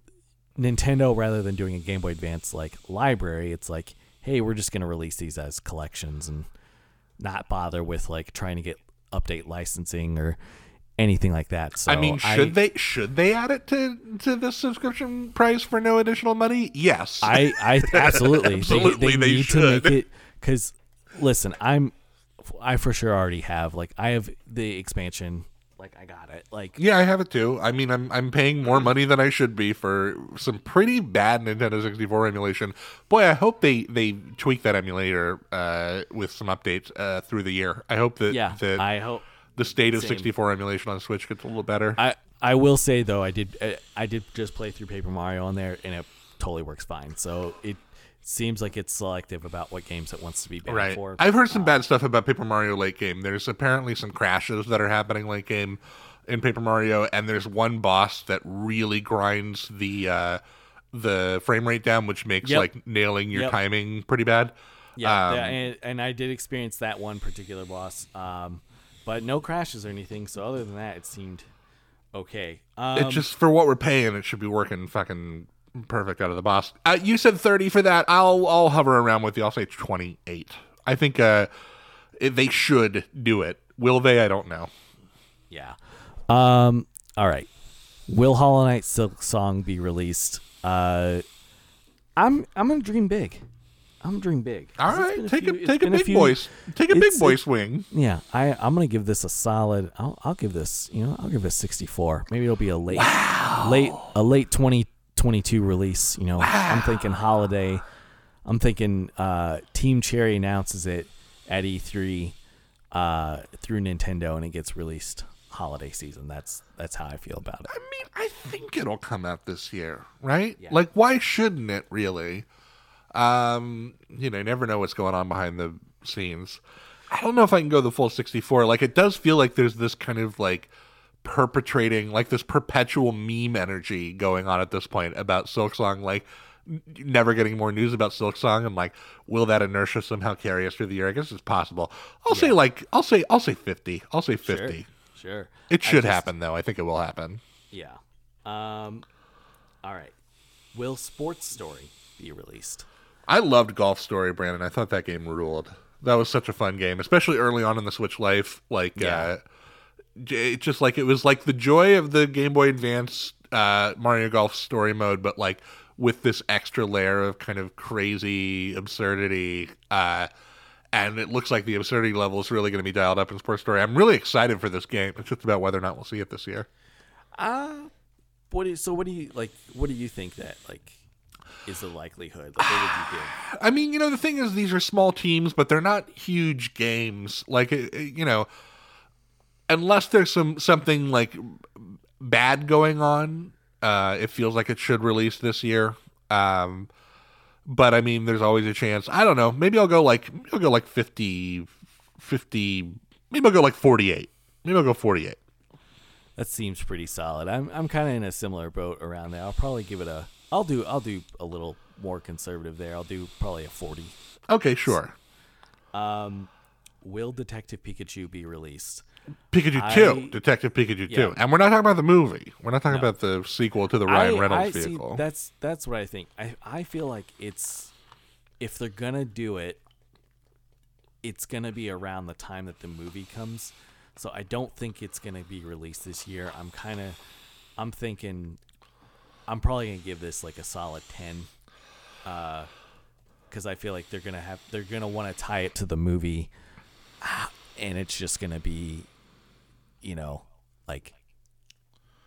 Nintendo, rather than doing a Game Boy Advance, like library, it's like, hey, we're just going to release these as collections and not bother with like trying to get update licensing or anything like that. So I mean, should I, they should they add it to to the subscription price for no additional money? Yes, I, I absolutely, absolutely, they, they, they need should. to make it, because listen, I'm I for sure already have like I have the expansion Like, I got it. Like, yeah, I have it too. I mean, I'm I'm paying more money than I should be for some pretty bad Nintendo sixty-four emulation. Boy, I hope they, they tweak that emulator uh, with some updates uh, through the year. I hope that, yeah, that I hope the state of same. sixty-four emulation on Switch gets a little better. I, I will say, though, I did I, I did just play through Paper Mario on there, and it totally works fine. So it seems like it's selective about what games it wants to be banned right. for. I've heard some uh, bad stuff about Paper Mario late game. There's apparently some crashes that are happening late game in Paper Mario, and there's one boss that really grinds the uh, the frame rate down, which makes yep. like nailing your yep. timing pretty bad. Yeah, um, yeah and, and I did experience that one particular boss, um, but no crashes or anything. So other than that, it seemed okay. Um, it just for what we're paying, it should be working fucking perfect out of the box. Uh, you said thirty for that. I'll I'll hover around with you. I'll say twenty-eight. I think uh, they should do it. Will they? I don't know. Yeah. Um. All right. Will Hollow Knight Silk Song be released? Uh, I'm I'm gonna dream big. I'm gonna dream big. All right. Take a take a big boy. Take a big boy swing. Yeah. I I'm gonna give this a solid. I'll I'll give this. You know. I'll give this sixty-four. Maybe it'll be a late wow. late a late twenty. twenty-two release, you know. Wow. I'm thinking holiday. I'm thinking uh, Team Cherry announces it at E three uh, through Nintendo, and it gets released holiday season. That's that's how I feel about it. I mean, I think it'll come out this year, right? Yeah. Like, why shouldn't it really? Um, you know, you never know what's going on behind the scenes. I don't know if I can go the full sixty-four. Like, it does feel like there's this kind of like perpetrating like this perpetual meme energy going on at this point about Silk Song, like n- never getting more news about Silk Song, and like, will that inertia somehow carry us through the year? I guess it's possible. I'll yeah. say like I'll say I'll say fifty. I'll say fifty. Sure. sure. It should just, happen though. I think it will happen. Yeah. Um. All right. Will Sports Story be released? I loved Golf Story, Brandon. I thought that game ruled. That was such a fun game, especially early on in the Switch life. Like. Yeah. Uh, It just like it was like the joy of the Game Boy Advance uh, Mario Golf story mode, but like with this extra layer of kind of crazy absurdity. Uh, and it looks like the absurdity level is really going to be dialed up in Sports Story. I'm really excited for this game. It's just about whether or not we'll see it this year. Uh, what do you, so what do you like? What do you think that like is the likelihood? Like, what would you give? I mean, you know, the thing is, these are small teams, but they're not huge games. Like, you know. Unless there's some something like bad going on, uh, it feels like it should release this year. Um, but I mean, there's always a chance. I don't know. Maybe I'll go like maybe I'll go like fifty, fifty. Maybe I'll go like forty-eight. Maybe I'll go forty-eight. That seems pretty solid. I'm I'm kind of in a similar boat around there. I'll probably give it a. I'll do I'll do a little more conservative there. I'll do probably a forty. Okay, sure. Um, will Detective Pikachu be released? Pikachu I, two, Detective Pikachu yeah. two, and we're not talking about the movie. We're not talking no. about the sequel to the Ryan I, Reynolds I, vehicle. See, that's that's what I think. I I feel like it's if they're gonna do it, it's gonna be around the time that the movie comes. So I don't think it's gonna be released this year. I'm kind of, I'm thinking, I'm probably gonna give this like a solid ten, because uh, I feel like they're gonna have they're gonna want to tie it to the movie, and it's just gonna be. You know, like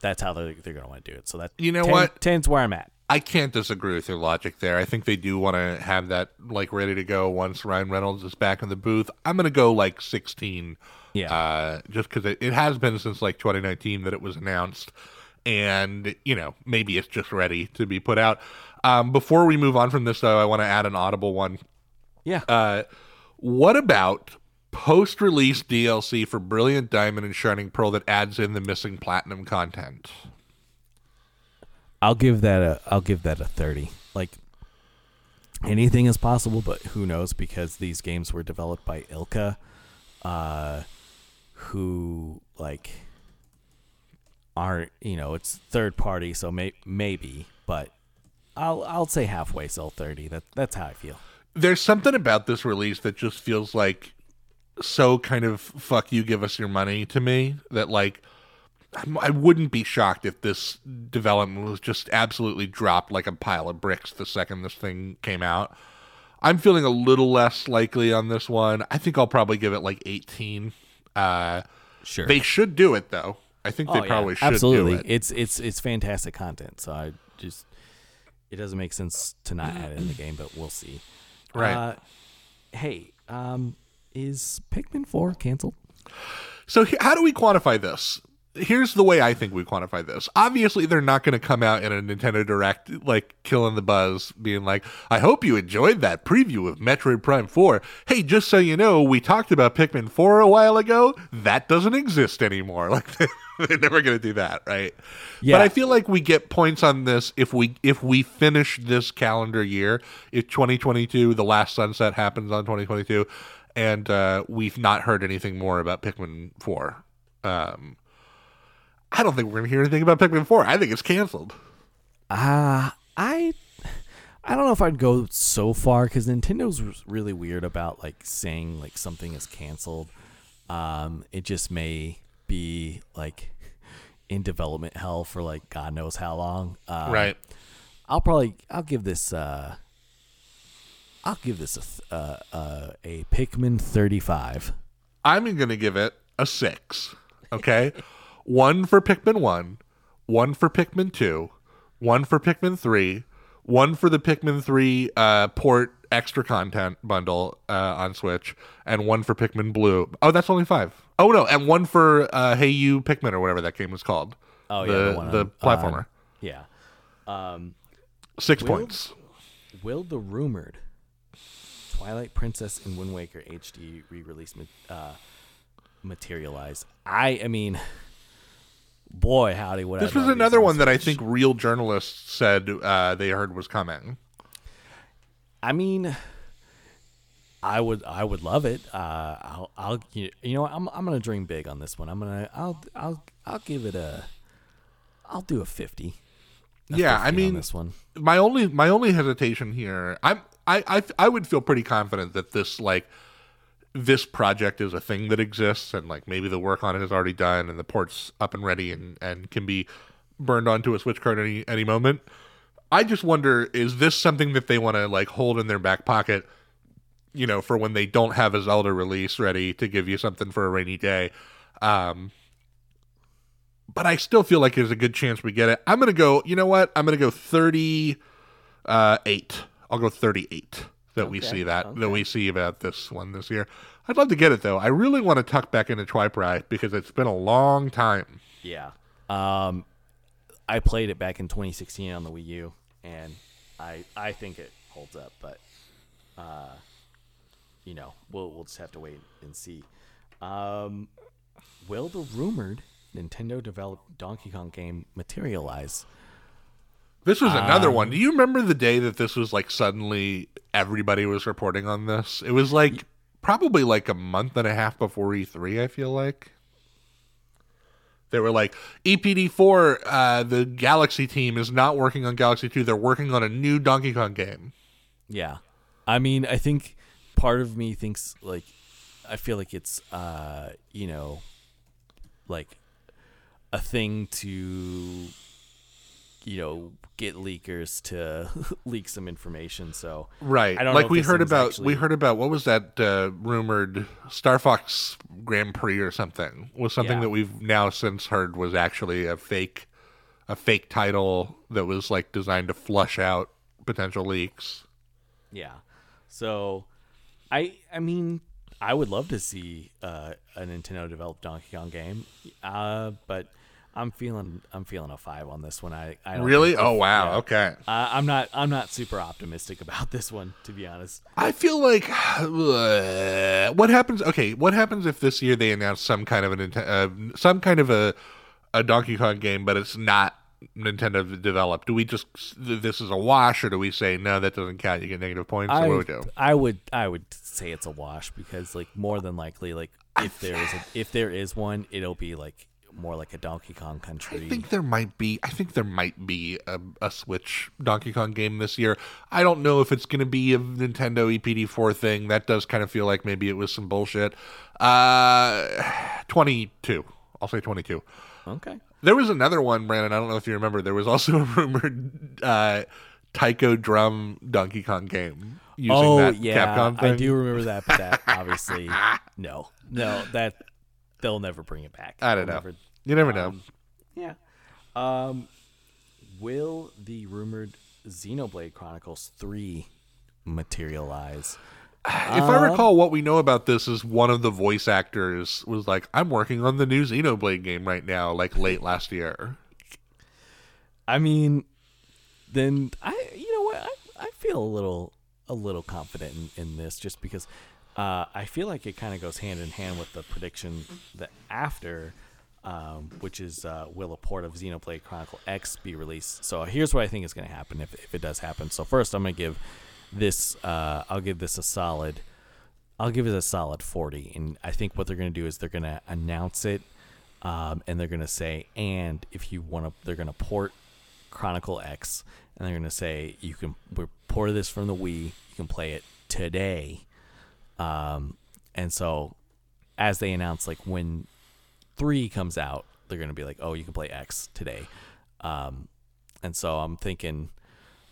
that's how they're, they're going to want to do it. So that you know ten, what ten's where I'm at. I can't disagree with your logic there. I think they do want to have that like ready to go once Ryan Reynolds is back in the booth. I'm going to go like sixteen. Yeah, uh, just because it, it has been since like twenty nineteen that it was announced, and you know maybe it's just ready to be put out. Um, before we move on from this, though, I want to add an audible one. Yeah. Uh, what about post-release D L C for Brilliant Diamond and Shining Pearl that adds in the missing platinum content? I'll give that a I'll give that a thirty. Like, anything is possible, but who knows? Because these games were developed by Ilka, uh, who like aren't you know it's third party, so may, maybe. But I'll I'll say halfway, so thirty. That that's how I feel. There's something about this release that just feels like. So kind of fuck you, give us your money to me that like I'm, I wouldn't be shocked if this development was just absolutely dropped like a pile of bricks the second this thing came out. I'm feeling a little less likely on this one. I think I'll probably give it like eighteen. Uh, sure, they should do it though. I think they oh, probably yeah. should Absolutely. do it. It's it's it's fantastic content. So I just it doesn't make sense to not add it in the game, but we'll see. Right. Uh, hey, um, is Pikmin four canceled? So how do we quantify this? Here's the way I think we quantify this. Obviously, they're not going to come out in a Nintendo Direct, like, killing the buzz, being like, I hope you enjoyed that preview of Metroid Prime four. Hey, just so you know, we talked about Pikmin four a while ago. That doesn't exist anymore. Like, they're never going to do that, right? Yeah. But I feel like we get points on this if we if we finish this calendar year. If twenty twenty-two, the last sunset happens on twenty twenty-two, and uh, we've not heard anything more about Pikmin four. Um I don't think we're going to hear anything about Pikmin four. I think it's canceled. Uh, I I don't know if I'd go so far, because Nintendo's really weird about like saying like something is canceled. Um, it just may be like in development hell for like God knows how long. Um, right. I'll probably I'll give this uh, I'll give this a th- uh, uh, a Pikmin thirty-five. I'm going to give it a six. Okay. One for Pikmin one, one for Pikmin two, one for Pikmin three, one for the Pikmin three uh, port extra content bundle uh, on Switch, and one for Pikmin Blue. Oh, that's only five. Oh, no, and one for uh, Hey You Pikmin or whatever that game was called. Oh, the, yeah, the, one the on, platformer. Uh, yeah. Um, Six will, points. Will the rumored Twilight Princess and Wind Waker H D re-release uh, materialize? I, I mean... Boy, howdy! What this I was another one that I think real journalists said uh, they heard was coming. I mean, I would, I would love it. Uh, I'll, I'll, you know, I'm, I'm gonna dream big on this one. I'm gonna, I'll, I'll, I'll give it a, I'll do a fifty. A yeah, fifty I mean, on this one. My only, my only hesitation here, I'm, I, I, I would feel pretty confident that this, like. This project is a thing that exists, and like maybe the work on it is already done and the port's up and ready and, and can be burned onto a Switch card any any moment. I just wonder, is this something that they want to like hold in their back pocket, you know, for when they don't have a Zelda release ready to give you something for a rainy day? Um, but I still feel like there's a good chance we get it. I'm going to go, you know what? I'm going to go thirty-eight. I'll go thirty-eight. That okay, we see that okay. that we see about this one this year. I'd love to get it though. I really want to tuck back into Twilight because it's been a long time. Yeah, um, I played it back in twenty sixteen on the Wii U, and I I think it holds up. But uh, you know, we'll we'll just have to wait and see. Um, will the rumored Nintendo developed Donkey Kong game materialize? This was another um, one. Do you remember the day that this was like suddenly everybody was reporting on this? It was like probably like a month and a half before E three, I feel like. They were like, E P D four, uh, the Galaxy team is not working on Galaxy two. They're working on a new Donkey Kong game. Yeah. I mean, I think part of me thinks like, I feel like it's, uh, you know, like a thing to... you know, get leakers to leak some information. So right, I don't like know we heard about actually... we heard about what was that uh, rumored Star Fox Grand Prix or something was something yeah. that we've now since heard was actually a fake, a fake title that was like designed to flush out potential leaks. Yeah, so I I mean I would love to see uh, a Nintendo developed Donkey Kong game, uh, but. I'm feeling I'm feeling a five on this one. I, I don't really? If, oh wow. Yeah. Okay. Uh, I'm not I'm not super optimistic about this one, to be honest. I feel like uh, what happens? Okay, what happens if this year they announce some kind of an uh, some kind of a a Donkey Kong game, but it's not Nintendo developed? Do we just this is a wash, or do we say no? That doesn't count. You get negative points. I, so what do we do? I would I would say it's a wash because like more than likely like if there is a, if there is one, it'll be like. More like a Donkey Kong Country. I think there might be. I think there might be a, a Switch Donkey Kong game this year. I don't know if it's going to be a Nintendo E P D four thing. That does kind of feel like maybe it was some bullshit. Uh, twenty-two. I'll say twenty-two. Okay. There was another one, Brandon. I don't know if you remember. There was also a rumored uh, Taiko Drum Donkey Kong game using oh, that yeah, Capcom thing. I do remember that, but that obviously no, no that they'll never bring it back. I don't they'll know. Never, You never um, know. Yeah. Um, will the rumored Xenoblade Chronicles three materialize? If um, I recall, what we know about this is one of the voice actors was like, I'm working on the new Xenoblade game right now, like late last year. I mean, then I, you know what? I, I feel a little, a little confident in, in this just because uh, I feel like it kind of goes hand in hand with the prediction that after, um, which is, uh, will a port of Xenoblade Chronicle X be released? So here's what I think is going to happen if, if it does happen. So first I'm going to give This, uh, I'll give this a solid, I'll give it a solid forty. And I think what they're going to do is they're going to announce it, um, and they're going to say, and if you want to, they're going to port Chronicle X, and they're going to say, you can we're port this from the Wii, you can play it today. Um, and so as they announce, like when three comes out, they're going to be like, oh, you can play X today. Um, and so I'm thinking,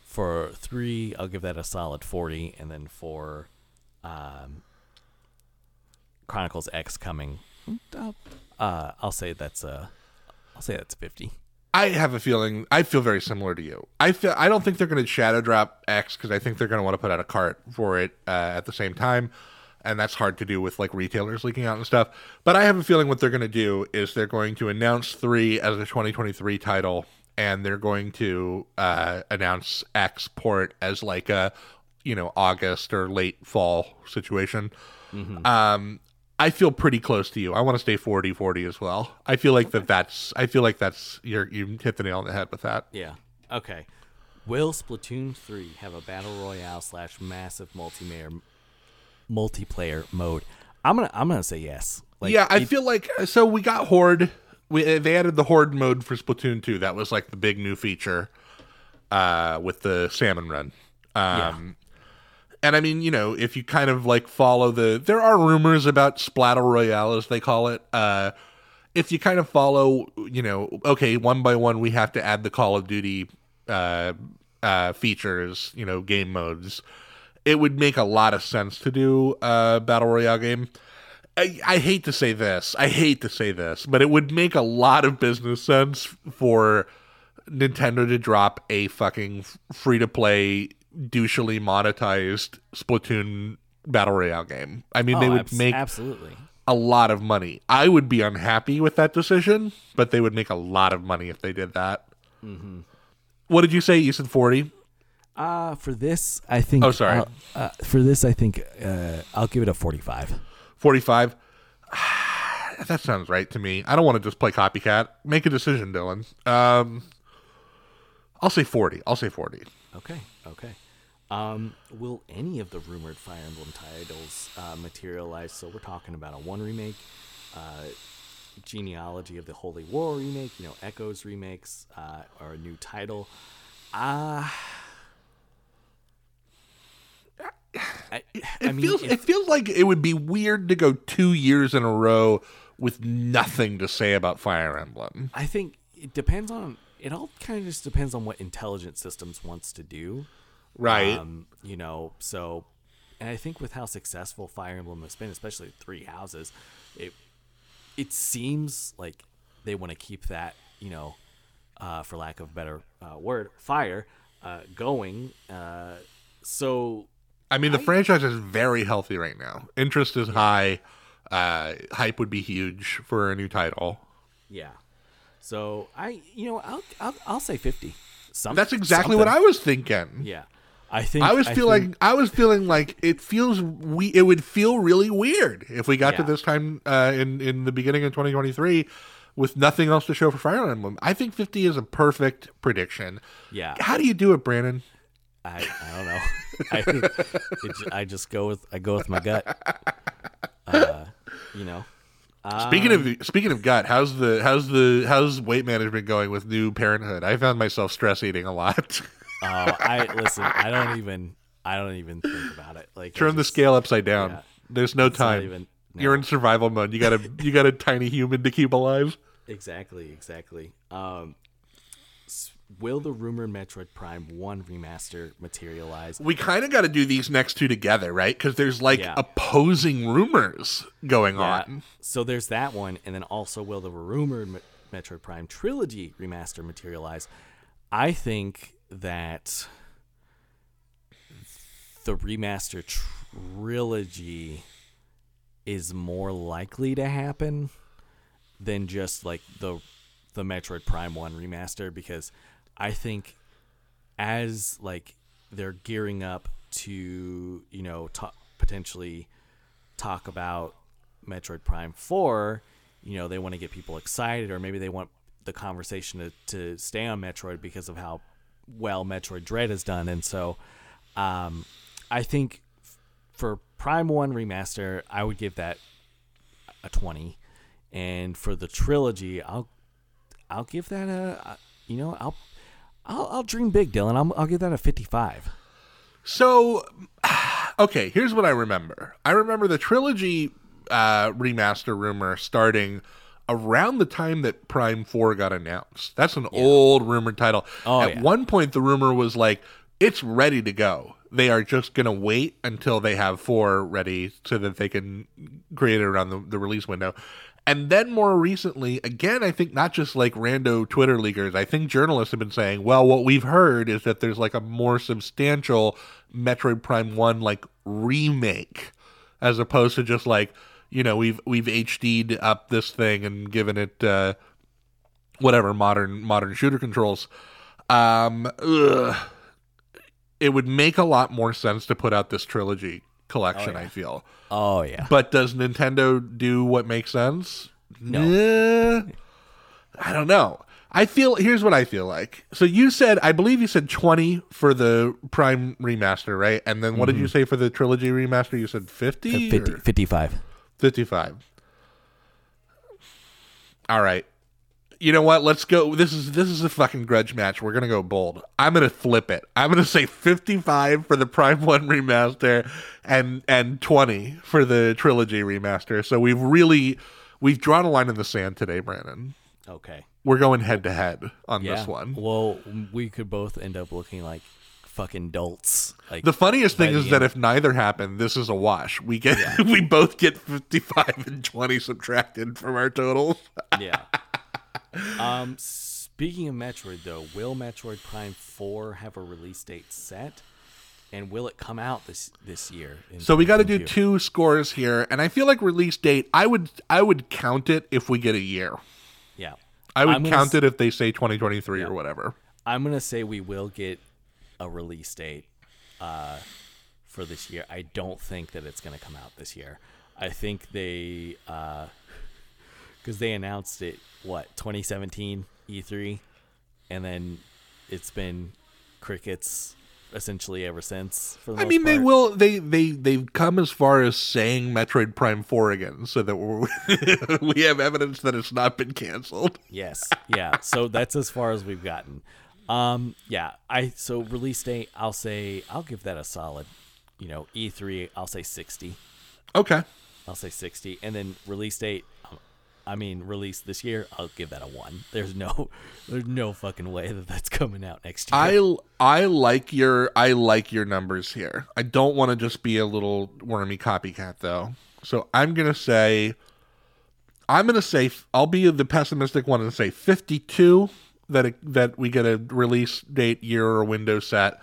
for three, I'll give that a solid forty, and then for um, Chronicles X coming, uh, I'll say that's a, I'll say that's fifty. I have a feeling. I feel very similar to you. I feel. I don't think they're going to shadow drop X because I think they're going to want to put out a cart for it uh, at the same time, and that's hard to do with like retailers leaking out and stuff. But I have a feeling what they're going to do is they're going to announce three as a twenty twenty-three title. And they're going to uh, announce X port as like a, you know, August or late fall situation. Mm-hmm. Um, I feel pretty close to you. I want to stay forty forty as well. I feel like that that's, I feel like that's, you're, you hit the nail on the head with that. Yeah. Okay. Will Splatoon three have a battle royale slash massive multiplayer multiplayer mode? I'm going to, I'm going to say yes. Like, yeah. I it, feel like, so we got Horde. We, they added the Horde mode for Splatoon two. That was like the big new feature uh, with the Salmon Run. Um, yeah. And I mean, you know, if you kind of like follow the... There are rumors about Splatter Royale, as they call it. Uh, if you kind of follow, you know, okay, one by one, we have to add the Call of Duty uh, uh, features, you know, game modes. It would make a lot of sense to do a Battle Royale game. I, I hate to say this, I hate to say this, but it would make a lot of business sense for Nintendo to drop a fucking free-to-play, douchily monetized Splatoon Battle Royale game. I mean, oh, they would abs- make absolutely a lot of money. I would be unhappy with that decision, but they would make a lot of money if they did that. Mm-hmm. What did you say? You said forty? Uh, for this, I think... Oh, sorry. Uh, for this, I think uh, I'll give it a forty-five. forty-five. That sounds right to me. I don't want to just play copycat. Make a decision, Dylan. Um, I'll say forty. I'll say forty. Okay. Okay. Um, will any of the rumored Fire Emblem titles uh, materialize? So we're talking about a one remake, uh, Genealogy of the Holy War remake, you know, Echoes remakes, uh, or a new title. Uh, I, I it mean, feels if, it feels like it would be weird to go two years in a row with nothing to say about Fire Emblem. I think it depends on it all kind of just depends on what Intelligent Systems wants to do, right? Um, you know, so and I think with how successful Fire Emblem has been, especially Three Houses, it it seems like they want to keep that, you know, uh, for lack of a better uh, word, fire uh, going. Uh, so. I mean, the I, franchise is very healthy right now. Interest is yeah. high. Uh, hype would be huge for a new title. Yeah. So I, you know, I'll I'll, I'll say fifty. Some, That's exactly something. what I was thinking. Yeah, I think I was feeling. I, think, I was feeling like it feels we. It would feel really weird if we got yeah. to this time uh, in in the beginning of twenty twenty-three with nothing else to show for Fire Emblem. I think fifty is a perfect prediction. Yeah. How do you do it, Brandon? I, I don't know. I, it, I just go with I go with my gut. Uh, you know. Um, speaking of speaking of gut, how's the how's the how's weight management going with new parenthood? I found myself stress eating a lot. Oh, uh, I listen. I don't even. I don't even think about it. Like turn just, the scale upside down. Yeah, There's no time. Even, no. You're in survival mode. You got a you got a tiny human to keep alive. Exactly. Exactly. Um, Will the rumored Metroid Prime one remaster materialize? We kind of got to do these next two together, right? Because there's like yeah. opposing rumors going yeah. on. So there's that one, and then also will the rumored Metroid Prime Trilogy remaster materialize, I think that the remaster trilogy is more likely to happen than just like the the Metroid Prime one remaster, because I think as like they're gearing up to, you know, t- potentially talk about Metroid Prime four, you know, they want to get people excited, or maybe they want the conversation to, to stay on Metroid because of how well Metroid Dread has done. And so um, I think f- for Prime one Remaster, I would give that a twenty. And for the trilogy, I'll I'll give that a, a you know, I'll I'll, I'll dream big, Dylan. I'll, I'll give that a fifty-five. So, okay, here's what I remember. I remember the trilogy uh, remaster rumor starting around the time that Prime four got announced. That's an yeah. old rumored title. Oh, At yeah. one point, the rumor was like, it's ready to go. They are just going to wait until they have four ready so that they can create it around the, the release window. And then more recently, again, I think not just like rando Twitter leakers, I think journalists have been saying, well, what we've heard is that there's like a more substantial Metroid Prime one like remake, as opposed to just like, you know, we've we've H D'd up this thing and given it uh, whatever modern modern shooter controls. Um, ugh. It would make a lot more sense to put out this trilogy collection, oh, yeah. I feel. Oh, yeah. But does Nintendo do what makes sense? No. Nah, I don't know. I feel, here's what I feel like. So you said, I believe you said twenty for the Prime remaster, right? And then what mm-hmm. did you say for the trilogy remaster? You said fifty? fifty, fifty-five. fifty-five. All right. You know what? Let's go. This is this is a fucking grudge match. We're going to go bold. I'm going to flip it. I'm going to say fifty-five for the Prime one remaster and and twenty for the trilogy remaster. So we've really we've drawn a line in the sand today, Brandon. Okay. We're going head to head on yeah. this one. Well, we could both end up looking like fucking dolts. Like, the funniest thing is end. that if neither happened, this is a wash. We get yeah. we both get fifty-five and twenty subtracted from our totals. Yeah. Um, speaking of Metroid, though, will Metroid Prime four have a release date set, and will it come out this this year? So we got to do two scores here, and I feel like release date. I would I would count it if we get a year. Yeah, I would count it if they say twenty twenty-three yeah. or whatever. I'm gonna say we will get a release date uh, for this year. I don't think that it's gonna come out this year. I think they. Uh, Because they announced it, what, twenty seventeen E three, and then it's been crickets essentially ever since. For the I mean, part. they will. They they they've come as far as saying Metroid Prime four again, so that we're, we have evidence that it's not been canceled. Yes, yeah. So that's as far as we've gotten. Um, yeah. I so release date. I'll say I'll give that a solid. You know, E three. I'll say sixty. Okay. I'll say sixty, and then release date. I mean, released this year, I'll give that a one. There's no, there's no fucking way that that's coming out next year. I, I like your, I like your numbers here. I don't want to just be a little wormy copycat though. So I'm gonna say, I'm gonna say, I'll be the pessimistic one and say fifty-two that it, that we get a release date, year, or window set,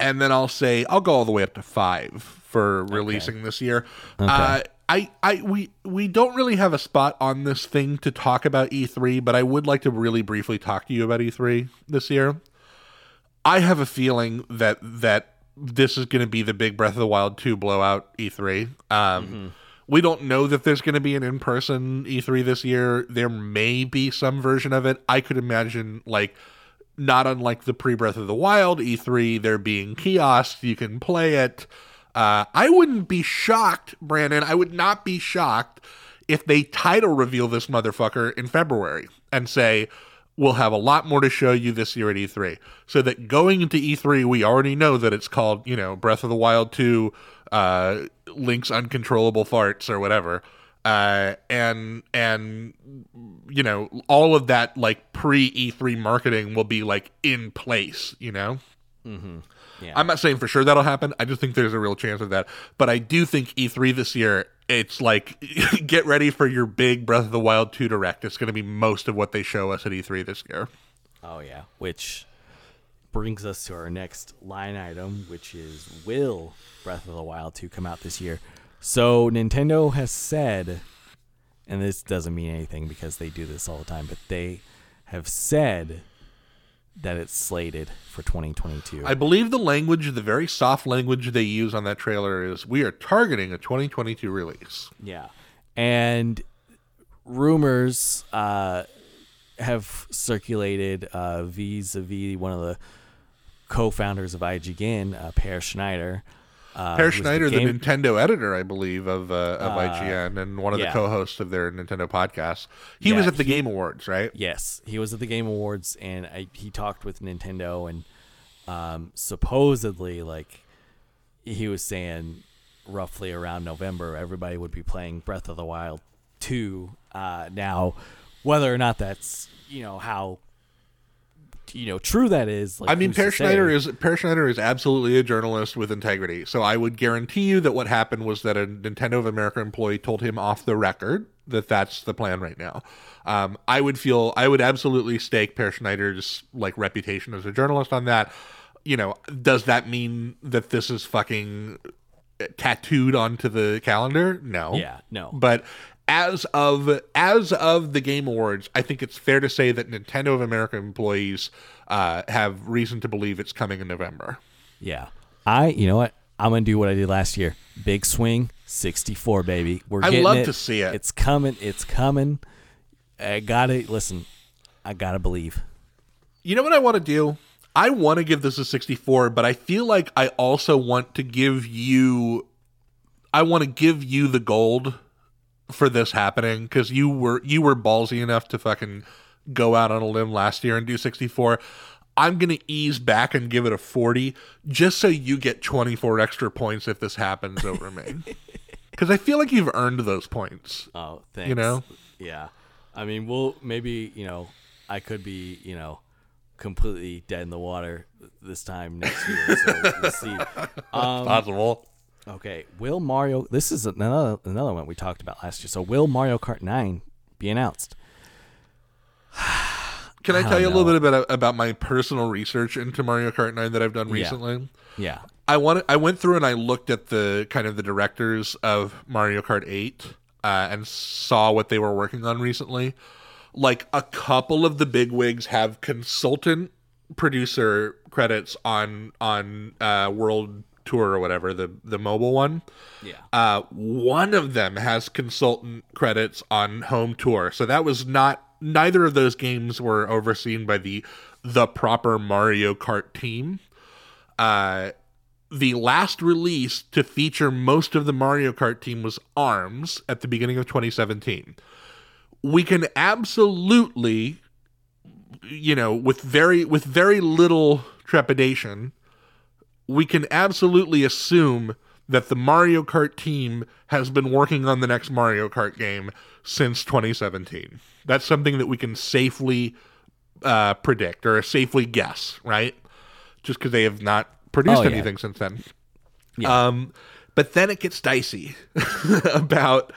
and then I'll say I'll go all the way up to five for releasing okay. this year. Okay. Uh, I, I we we don't really have a spot on this thing to talk about E three, but I would like to really briefly talk to you about E three this year. I have a feeling that that this is going to be the big Breath of the Wild two blowout E three. Um, mm-hmm. We don't know that there's going to be an in-person E three this year. There may be some version of it. I could imagine, like, not unlike the pre-Breath of the Wild E three, there being kiosks, you can play it. Uh, I wouldn't be shocked, Brandon. I would not be shocked if they title reveal this motherfucker in February and say, we'll have a lot more to show you this year at E three. So that going into E three, we already know that it's called, you know, Breath of the Wild two, uh, Link's Uncontrollable Farts or whatever. Uh, and, and you know, all of that, like, pre-E three marketing will be, like, in place, you know? Mm-hmm. Yeah. I'm not saying for sure that'll happen. I just think there's a real chance of that. But I do think E three this year it's like, get ready for your big Breath of the Wild two Direct. It's going to be most of what they show us at E three this year. Oh, yeah. Which brings us to our next line item, which is, will Breath of the Wild two come out this year? So Nintendo has said, and this doesn't mean anything because they do this all the time, but they have said that it's slated for twenty twenty-two. I believe the language, the very soft language they use on that trailer is, we are targeting a twenty twenty-two release. Yeah. And rumors uh, have circulated uh, vis-a-vis one of the co-founders of I G N, uh, Per Schneider. Uh, Per Schneider, the, the Nintendo editor, I believe, of uh, of uh, I G N, and one of yeah. the co-hosts of their Nintendo podcast. He yeah, was at the he, Game Awards, right? Yes, he was at the Game Awards, and I, he talked with Nintendo, and um, supposedly, like, he was saying roughly around November, everybody would be playing Breath of the Wild two. Uh, now, whether or not that's, you know, how... you know, true that is. Like, I mean, Per Schneider is Per Schneider is absolutely a journalist with integrity. So I would guarantee you that what happened was that a Nintendo of America employee told him off the record that that's the plan right now. Um, I would feel I would absolutely stake Per Schneider's like reputation as a journalist on that. You know, does that mean that this is fucking tattooed onto the calendar? No. Yeah. No. But As of as of the Game Awards, I think it's fair to say that Nintendo of America employees uh, have reason to believe it's coming in November. Yeah. I, you know what? I'm going to do what I did last year. Big swing, sixty-four, baby. We're getting it. I love to see it. It's coming. It's coming. I got to, listen, I got to believe. You know what I want to do? I want to give this a sixty-four, but I feel like I also want to give you, I want to give you the gold for this happening, because you were you were ballsy enough to fucking go out on a limb last year and do sixty-four. I'm gonna ease back and give it a forty, just so you get twenty-four extra points if this happens over me, because I feel like you've earned those points. Oh, thanks. You know, yeah. I mean, we'll maybe you know I could be you know completely dead in the water this time next year. So we'll see. Um, possible. Okay, will Mario... This is another another one we talked about last year. So will Mario Kart nine be announced? Can I, I tell you know. a little bit about, about my personal research into Mario Kart nine that I've done recently? Yeah. yeah. I wanted, I went through and I looked at the kind of the directors of Mario Kart eight uh, and saw what they were working on recently. Like, a couple of the bigwigs have consultant producer credits on, on uh, World... Tour or whatever, the the mobile one. Yeah. Uh, one of them has consultant credits on Home Tour. So that was not neither of those games were overseen by the the proper Mario Kart team. Uh, the last release to feature most of the Mario Kart team was ARMS at the beginning of twenty seventeen. We can absolutely, you know, with very with very little trepidation, we can absolutely assume that the Mario Kart team has been working on the next Mario Kart game since twenty seventeen. That's something that we can safely uh, predict or safely guess, right? Just because they have not produced oh, yeah. anything since then. Yeah. Um, but then it gets dicey about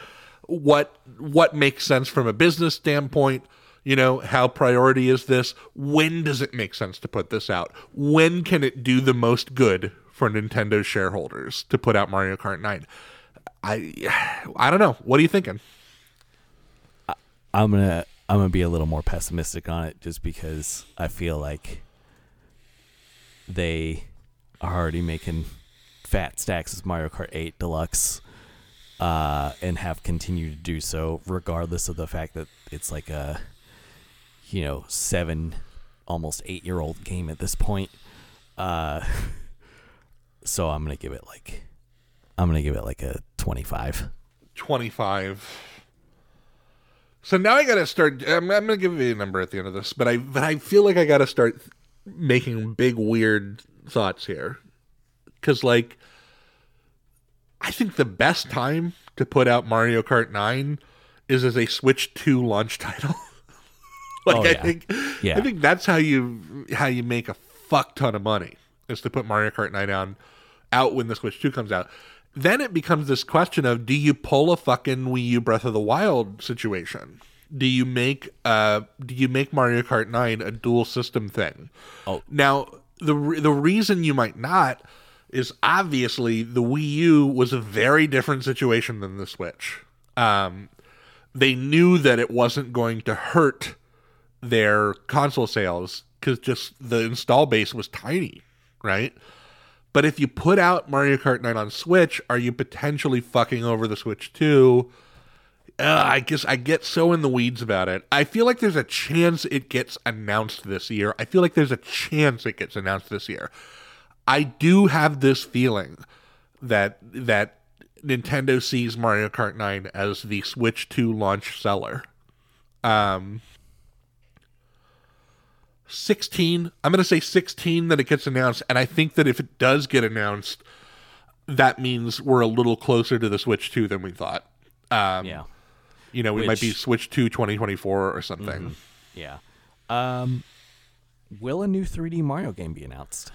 what what makes sense from a business standpoint. You know, how priority is this? When does it make sense to put this out? When can it do the most good for Nintendo shareholders to put out Mario Kart nine? I, I don't know. What are you thinking? I, I'm gonna, I'm gonna be a little more pessimistic on it, just because I feel like they are already making fat stacks with Mario Kart eight Deluxe, uh, and have continued to do so, regardless of the fact that it's like a you know, seven, almost eight-year-old game at this point. Uh, so I'm going to give it like, I'm going to give it like a twenty-five. twenty-five. So now I got to start, I'm, I'm going to give you a number at the end of this, but I, but I feel like I got to start making big, weird thoughts here. Because, like, I think the best time to put out Mario Kart nine is as a Switch two launch title. Like, oh, yeah. I think, yeah. I think that's how you how you make a fuck ton of money, is to put Mario Kart nine on out when the Switch two comes out. then it becomes this question of, do you pull a fucking Wii U Breath of the Wild situation? Do you make uh do you make Mario Kart nine a dual system thing? Oh. Now, the re- the reason you might not is obviously the Wii U was a very different situation than the Switch. Um, they knew that it wasn't going to hurt their console sales because just the install base was tiny, right? But if you put out Mario Kart nine on Switch, are you potentially fucking over the Switch two? Uh, I guess I get so in the weeds about it. I feel like there's a chance it gets announced this year. I feel like there's a chance it gets announced this year. I do have this feeling that that Nintendo sees Mario Kart nine as the Switch two launch seller. Um, sixteen. I'm going to say sixteen that it gets announced, and I think that if it does get announced, that means we're a little closer to the Switch two than we thought. Um, yeah. You know, we Which, might be Switch two twenty twenty-four or something. Mm-hmm. Yeah. Um, will a new three D Mario game be announced?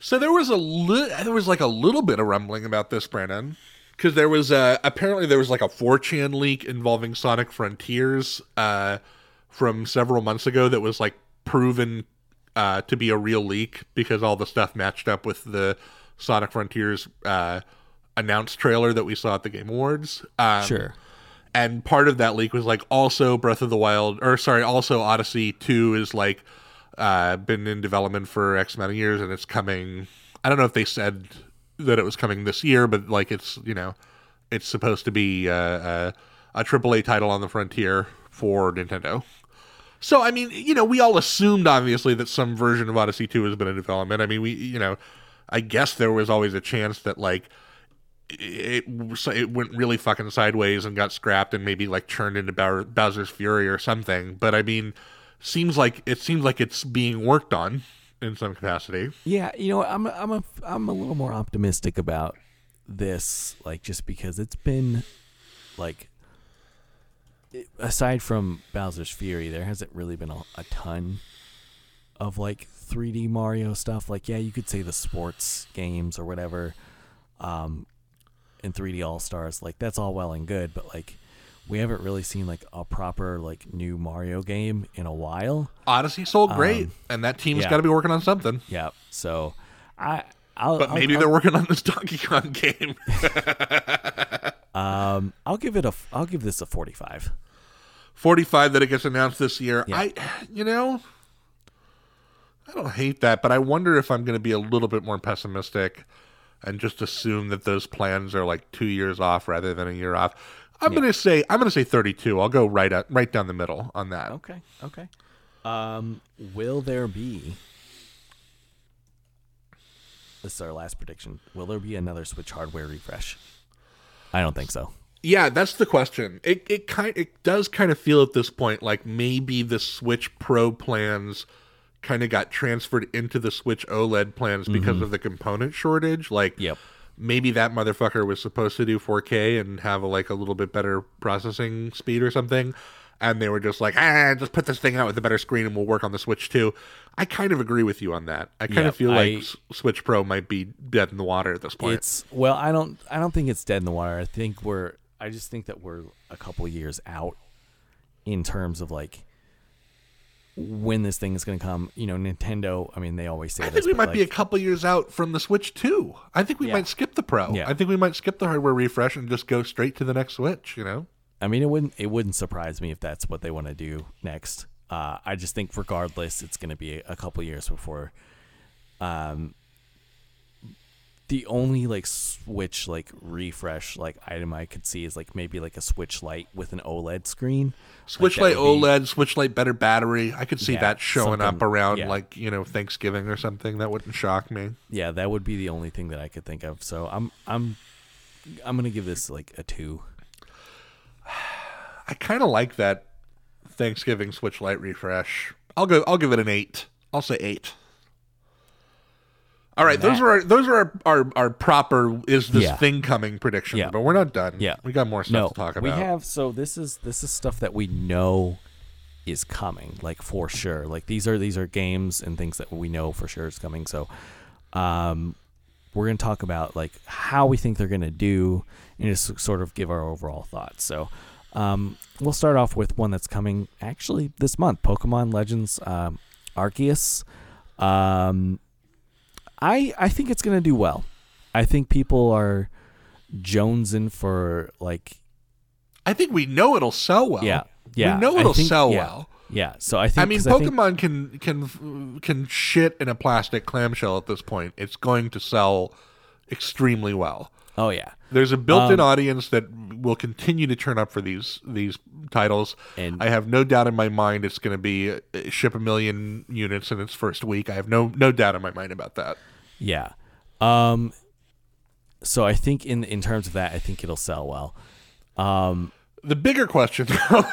So there was a li- there was like a little bit of rumbling about this, Brandon, because there was a, apparently there was like a four chan leak involving Sonic Frontiers uh, from several months ago that was like proven uh, to be a real leak because all the stuff matched up with the Sonic Frontiers uh, announced trailer that we saw at the Game Awards. Um, sure. And part of that leak was like also Breath of the Wild, or sorry, also Odyssey two is like uh, been in development for X amount of years and it's coming. I don't know if they said that it was coming this year, but like it's, you know, it's supposed to be uh, uh, a triple A title on the frontier for Nintendo. So, I mean, you know, we all assumed obviously that some version of Odyssey two has been in development. I mean, we, you know, I guess there was always a chance that like, It, it went really fucking sideways and got scrapped and maybe like churned into Bowser's Fury or something. But I mean, seems like it seems like it's being worked on in some capacity. Yeah, you know, I'm I'm a, I'm a little more optimistic about this, like just because it's been like, it, aside from Bowser's Fury, there hasn't really been a, a ton of like three D Mario stuff. Like, yeah, you could say the sports games or whatever. Um, in three D All-Stars, like that's all well and good, but like we haven't really seen like a proper like new Mario game in a while. Odyssey sold great, um, and that team's yeah. got to be working on something. Yeah, so I, I'll, but I'll, maybe I'll, they're working on this Donkey Kong game. um, I'll give it a, I'll give this a forty-five. forty-five that it gets announced this year. Yeah. I, you know, I don't hate that, but I wonder if I'm going to be a little bit more pessimistic and just assume that those plans are like two years off rather than a year off. I'm yeah. gonna say I'm gonna say thirty-two. I'll go right up, right down the middle on that. Okay, okay. Um, will there be? This is our last prediction. Will there be another Switch hardware refresh? I don't think so. Yeah, that's the question. It it kind it does kind of feel at this point like maybe the Switch Pro plans kind of got transferred into the Switch OLED plans because mm-hmm. of the component shortage. Like, yep. maybe that motherfucker was supposed to do four K and have a, like a little bit better processing speed or something, and they were just like, ah, just put this thing out with a better screen and we'll work on the Switch too. I kind of agree with you on that. I kind yep. of feel like I, Switch Pro might be dead in the water at this point. It's well, I don't, I don't think it's dead in the water. I think we're, I just think that we're a couple of years out in terms of like when this thing is going to come. You know, Nintendo, I mean, they always say this. I think this, we might like, be a couple years out from the Switch two. I think we yeah. might skip the Pro. Yeah. I think we might skip the hardware refresh and just go straight to the next Switch, you know? I mean, it wouldn't it wouldn't surprise me if that's what they want to do next. Uh, I just think regardless, it's going to be a couple years before. Um, the only, like, Switch, like, refresh, like, item I could see is, like, maybe, like, a Switch Lite with an OLED screen. Switch like Lite OLED, be... Switch Lite better battery. I could see yeah, that showing up around, yeah. like, you know, Thanksgiving or something. That wouldn't shock me. Yeah, that would be the only thing that I could think of. So I'm I'm, I'm going to give this, like, a two. I kind of like that Thanksgiving Switch Lite refresh. I'll go. I'll give it an eight. I'll say eight. All right, that, those are our, those are our, our, our proper is this yeah. thing coming predictions, yeah. but we're not done. Yeah. We got more stuff no, to talk about. We have so this is this is stuff that we know is coming, like for sure. Like these are these are games and things that we know for sure is coming. So, um, we're going to talk about like how we think they're going to do and just sort of give our overall thoughts. So um, we'll start off with one that's coming actually this month, Pokemon Legends um, Arceus. Um, I I think it's going to do well. I think people are jonesing for like... I think we know it'll sell well. Yeah, yeah. We know it'll think, sell yeah. well. Yeah, so I think... I mean, Pokemon I think, can can can shit in a plastic clamshell at this point. It's going to sell extremely well. Oh, yeah. There's a built-in um, audience that will continue to turn up for these these titles. And I have no doubt in my mind it's going to be ship a million units in its first week. I have no no doubt in my mind about that. Yeah. Um. So I think in in terms of that, I think it'll sell well. Um. The bigger question, though...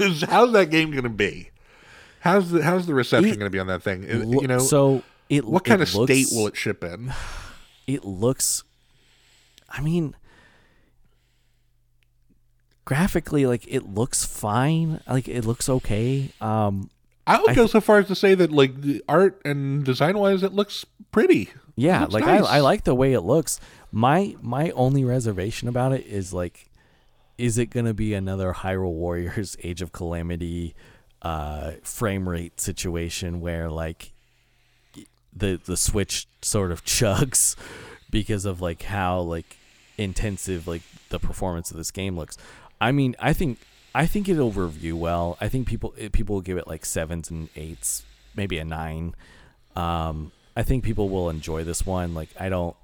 is how's that game going to be? How's the how's the reception going to be on that thing? It, lo- you know, so it, what kind it of looks, state will it ship in? It looks, I mean, graphically, like it looks fine. Like it looks okay. Um, I would I go th- so far as to say that, like, the art and design wise, it looks pretty. Yeah, looks like nice. I, I like the way it looks. My my only reservation about it is like, is it going to be another Hyrule Warriors Age of Calamity uh, frame rate situation where like the the Switch sort of chugs because of like how like intensive like the performance of this game looks? I mean, I think I think it'll review well. I think people people will give it like sevens and eights, maybe a nine. Um, I think people will enjoy this one. Like I don't.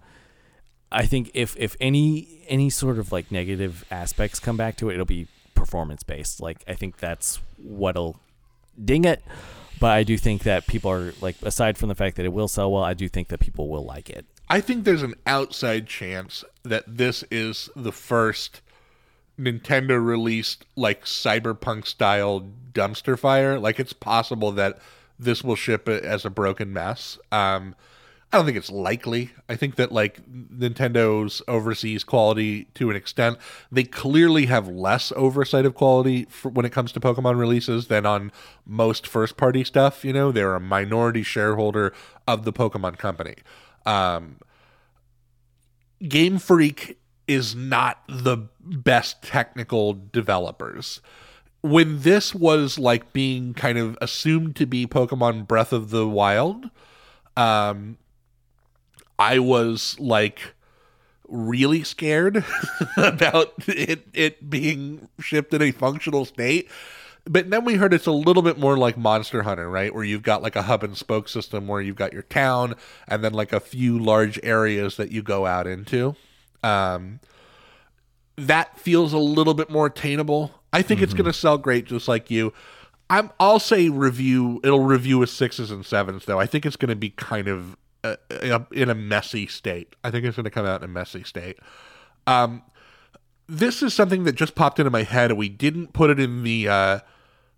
I think if, if any any sort of like negative aspects come back to it, it'll be performance based. Like I think that's what'll ding it. But I do think that people are like, aside from the fact that it will sell well, I do think that people will like it. I think there's an outside chance that this is the first Nintendo released like cyberpunk style dumpster fire. Like it's possible that this will ship as a broken mess. Um, I don't think it's likely. I think that like Nintendo's oversees quality to an extent. They clearly have less oversight of quality for when it comes to Pokemon releases than on most first-party stuff. You know, they're a minority shareholder of the Pokemon company. Um, Game Freak is not the best technical developers. When this was like being kind of assumed to be Pokemon Breath of the Wild, um, I was like really scared about it it being shipped in a functional state. But then we heard it's a little bit more like Monster Hunter, right? Where you've got like a hub and spoke system where you've got your town and then like a few large areas that you go out into. Um, that feels a little bit more attainable. I think mm-hmm. it's going to sell great, just like you. I'm, I'll say review. It'll review with sixes and sevens, though. I think it's going to be kind of in a messy state. I think it's going to come out in a messy state. Um, this is something that just popped into my head. We didn't put it in the, uh,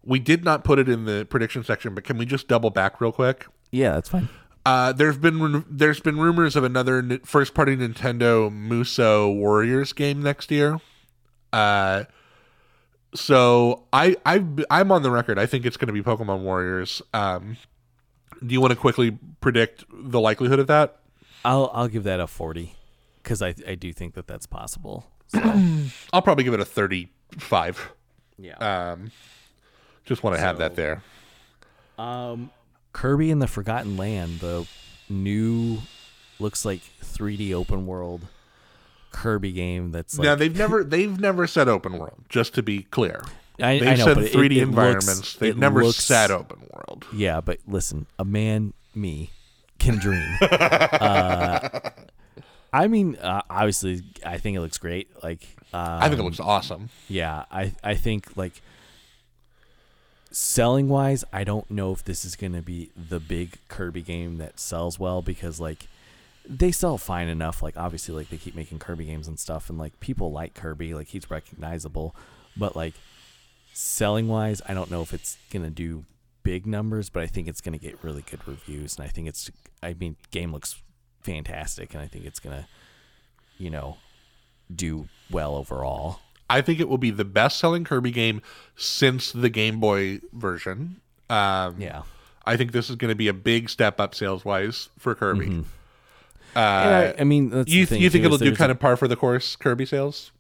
we did not put it in the prediction section, but can we just double back real quick? Yeah, that's fine. Uh, there's been, there's been rumors of another first party Nintendo Musou Warriors game next year. Uh, so I, I, I'm on the record. I think it's going to be Pokemon Warriors. Um, Do you want to quickly predict the likelihood of that? I'll I'll give that a forty because I I do think that that's possible. So. I'll probably give it a thirty-five. Yeah. Um, just want to so, have that there. Um, Kirby and the Forgotten Land, the new looks like three D open world Kirby game. That's like... now they've never they've never said open world. Just to be clear. I, They've I know, said but three D it, it environments. Looks, They've never looks, said open world. Yeah, but listen, a man, me, can dream. uh, I mean, uh, obviously, I think it looks great. Like, um, I think it looks awesome. Yeah, I, I think like selling wise, I don't know if this is going to be the big Kirby game that sells well because like they sell fine enough. Like, obviously, like they keep making Kirby games and stuff, and like people like Kirby. Like, he's recognizable, but like. Selling wise, I don't know if it's gonna do big numbers, but I think it's gonna get really good reviews, and I think it's. I mean, game looks fantastic, and I think it's gonna, you know, do well overall. I think it will be the best-selling Kirby game since the Game Boy version. Um, yeah, I think this is gonna be a big step up sales-wise for Kirby. Mm-hmm. Uh, I, I mean, that's you, the thing you think it'll do kind of par for the course Kirby sales?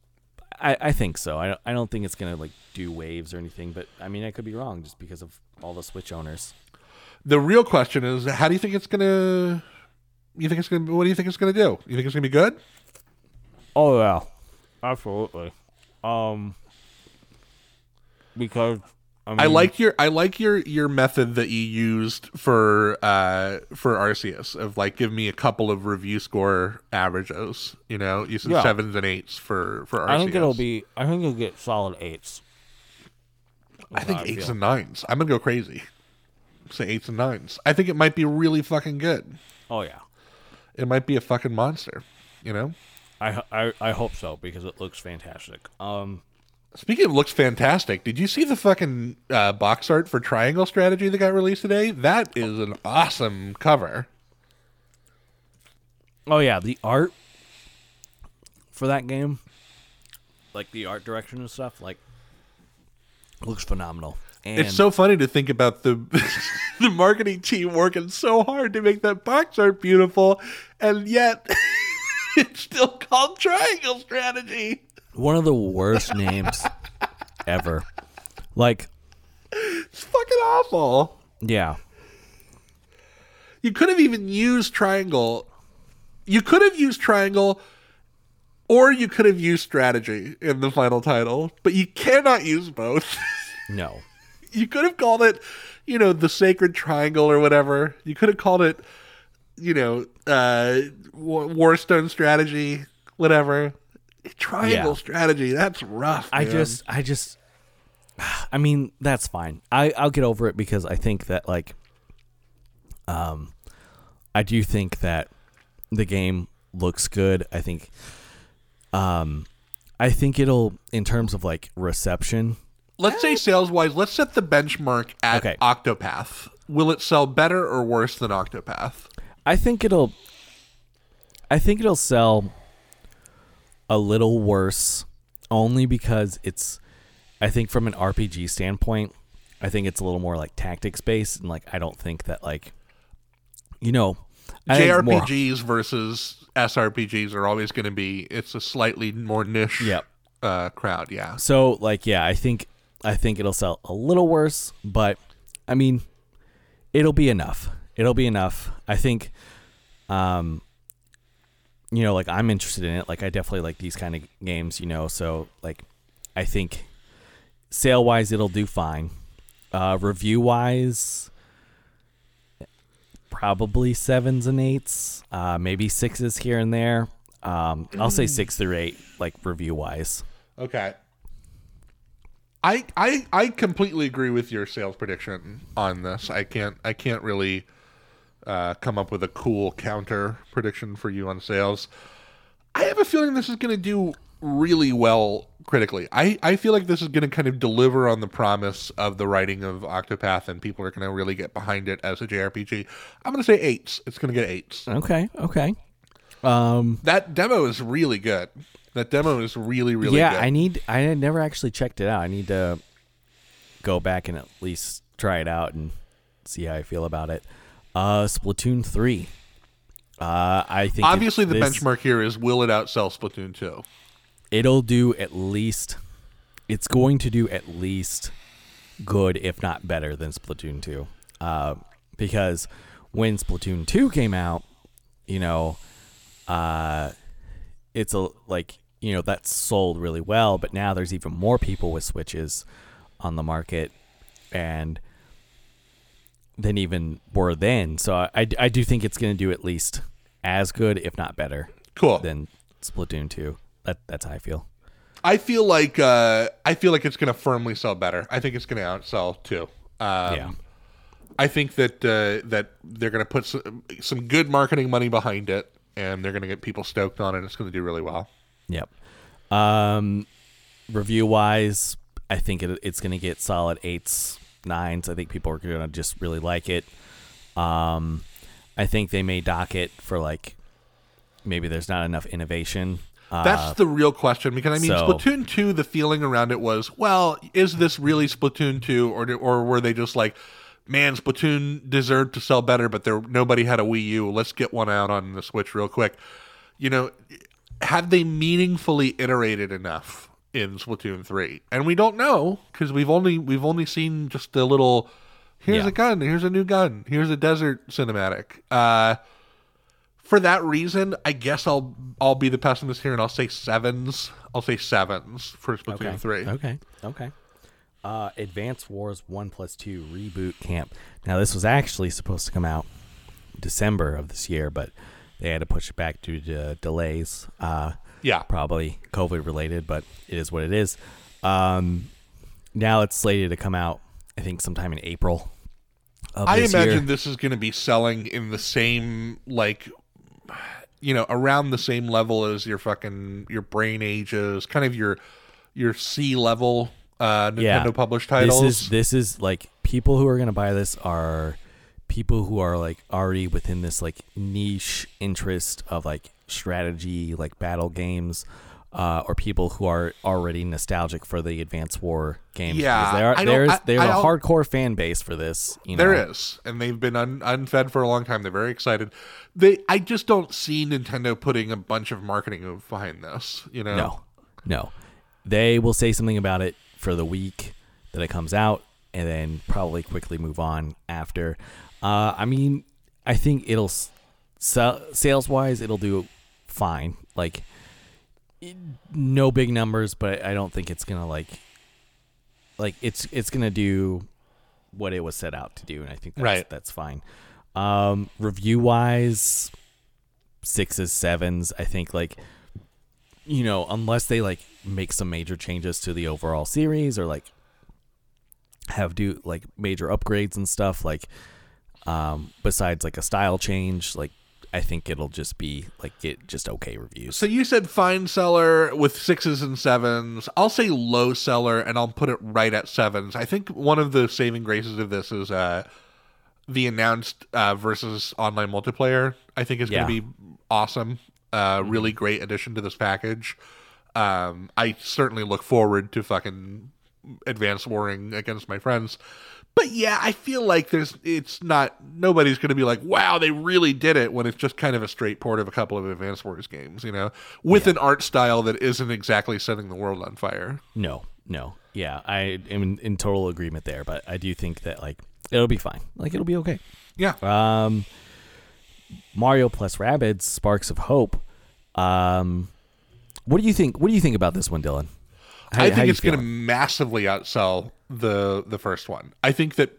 I, I think so. I don't, I don't think it's going to like do waves or anything, but I mean, I could be wrong just because of all the Switch owners. The real question is, how do you think it's going to, you think it's going to, what do you think it's going to do? You think it's going to be good? Oh, yeah. Absolutely. Um, because I, mean, I like your I like your, your method that you used for uh for Arceus of like give me a couple of review score averages, you know, you said yeah. sevens and eights for, for Arceus. I think it'll be I think you'll get solid eights. I think I eights feel. and nines. I'm gonna go crazy. Say eights and nines. I think it might be really fucking good. Oh yeah. It might be a fucking monster, you know? I I, I hope so because it looks fantastic. Um Speaking of looks fantastic, did you see the fucking uh, box art for Triangle Strategy that got released today? That is an awesome cover. Oh, yeah. The art for that game, like the art direction and stuff, like, looks phenomenal. And it's so funny to think about the the marketing team working so hard to make that box art beautiful, and yet it's still called Triangle Strategy. One of the worst names ever. Like, it's fucking awful. Yeah. You could have even used triangle. You could have used triangle, or you could have used strategy in the final title, but you cannot use both. No. You could have called it, you know, the Sacred Triangle or whatever. You could have called it, you know, uh, Warstone Strategy, whatever. Triangle yeah. strategy, that's rough, man. I just I just I mean, that's fine. I, I'll get over it because I think that like um I do think that the game looks good. I think um I think it'll in terms of like reception. Let's say sales wise, let's set the benchmark at okay. Octopath. Will it sell better or worse than Octopath? I think it'll I think it'll sell a little worse, only because it's, I think from an R P G standpoint, I think it's a little more like tactics based, and like I don't think that like, you know, J R P Gs more... versus S R P Gs are always going to be it's a slightly more niche yep. uh, crowd, yeah. So like yeah, I think I think it'll sell a little worse, but I mean, it'll be enough. It'll be enough. I think. Um, You know, like, I'm interested in it. Like, I definitely like these kind of games, you know. So, like, I think sale-wise, it'll do fine. Uh, review-wise, probably sevens and eights. Uh, maybe sixes here and there. Um, I'll say six through eight, like, review-wise. Okay. I, I I completely agree with your sales prediction on this. I can't I can't really... Uh, come up with a cool counter prediction for you on sales. I have a feeling this is going to do really well critically. I, I feel like this is going to kind of deliver on the promise of the writing of Octopath, and people are going to really get behind it as a J R P G. I'm going to say eights. It's going to get eights. Okay, okay. Um, that demo is really good. That demo is really, really yeah, good. Yeah, I need. I had never actually checked it out. I need to go back and at least try it out and see how I feel about it. Uh, Splatoon three. Uh, I think obviously the this, benchmark here is will it outsell Splatoon two? It'll do at least. It's going to do at least good, if not better, than Splatoon two. Uh, because when Splatoon two came out, you know, uh, it's a like you know that's sold really well, but now there's even more people with Switches on the market, and. Than even were then. So I, I, I do think it's going to do at least as good, if not better, cool. than Splatoon two. That that's how I feel. I feel like uh, I feel like it's going to firmly sell better. I think it's going to outsell two. Um, yeah. I think that uh, that they're going to put some, some good marketing money behind it, and they're going to get people stoked on it. It's going to do really well. Yep. Um, review wise, I think it, it's going to get solid eights. Nines. I think people are going to just really like it. Um, I think they may dock it for like maybe there's not enough innovation. Uh, That's the real question because I mean so, Splatoon two. The feeling around it was, well, is this really Splatoon two, or or were they just like man, Splatoon deserved to sell better, but there nobody had a Wii U. Let's get one out on the Switch real quick. You know, have they meaningfully iterated enough in Splatoon three? And we don't know, because we've only we've only seen just a little. Here's yeah. a gun. Here's a new gun. Here's a desert cinematic. Uh, for that reason, I guess I'll I'll be the pessimist here, and I'll say sevens. I'll say sevens for Splatoon okay. three. Okay. Okay. Uh, Advance Wars one plus two Reboot Camp. Now, this was actually supposed to come out December of this year, but they had to push it back due to delays. Uh, yeah. Probably COVID related, but it is what it is. Um, now it's slated to come out, I think, sometime in April of this year. I imagine this is going to be selling in the same, like, you know, around the same level as your fucking, your Brain Ages, kind of your, your C level. Uh, Nintendo yeah. published titles. This is this is like people who are going to buy this are people who are like already within this like niche interest of like strategy, like battle games, uh, or people who are already nostalgic for the Advance War games. Yeah, there there's there's a hardcore fan base for this. You know? There is, and they've been un, unfed for a long time. They're very excited. They I just don't see Nintendo putting a bunch of marketing behind this. You know, no, no, they will say something about it for the week that it comes out, and then probably quickly move on after. Uh, I mean, I think it'll sell, sales wise, it'll do fine. Like it, no big numbers, but I don't think it's gonna like like it's it's gonna do what it was set out to do, and I think that's, right. that's fine. Um, review wise, sixes, sevens. I think like you know, unless they like. make some major changes to the overall series or like have do like major upgrades and stuff like um besides like a style change, like I think it'll just be like it just okay reviews. So you said fine seller with sixes and sevens. I'll say low seller and I'll put it right at sevens. I think one of the saving graces of this is uh the announced uh versus online multiplayer. I think is going to yeah. be awesome. Uh really great addition to this package. Um, I certainly look forward to fucking advanced warring against my friends. But yeah, I feel like there's, it's not, nobody's going to be like, wow, they really did it when it's just kind of a straight port of a couple of Advanced Wars games, you know, with yeah. an art style that isn't exactly setting the world on fire. No, no. Yeah, I am in, in total agreement there, but I do think that like, it'll be fine. Like it'll be okay. Yeah. Um, Mario plus Rabbids, Sparks of Hope. Um, What do you think? What do you think about this one, Dylan? How, I think it's going to massively outsell the the first one. I think that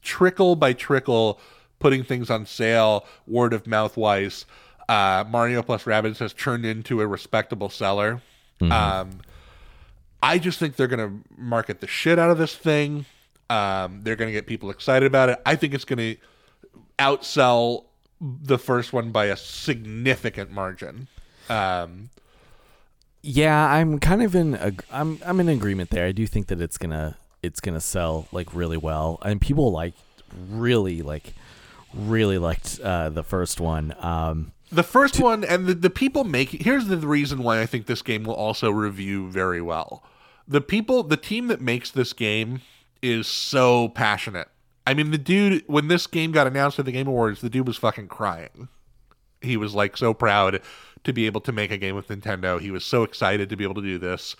trickle by trickle, putting things on sale, word of mouth wise, uh, Mario plus Rabbids has turned into a respectable seller. Mm-hmm. Um, I just think they're going to market the shit out of this thing. Um, they're going to get people excited about it. I think it's going to outsell the first one by a significant margin. Um, Yeah, I'm kind of in a, I'm I'm in agreement there. I do think that it's gonna it's gonna sell like really well, and people like really like really liked uh, the first one. Um, the first to- one, and the, the people making here's the reason why I think this game will also review very well. The people, the team that makes this game is so passionate. I mean, the dude when this game got announced at the Game Awards, the dude was fucking crying. He was like so proud to be able to make a game with Nintendo. He was so excited to be able to do this.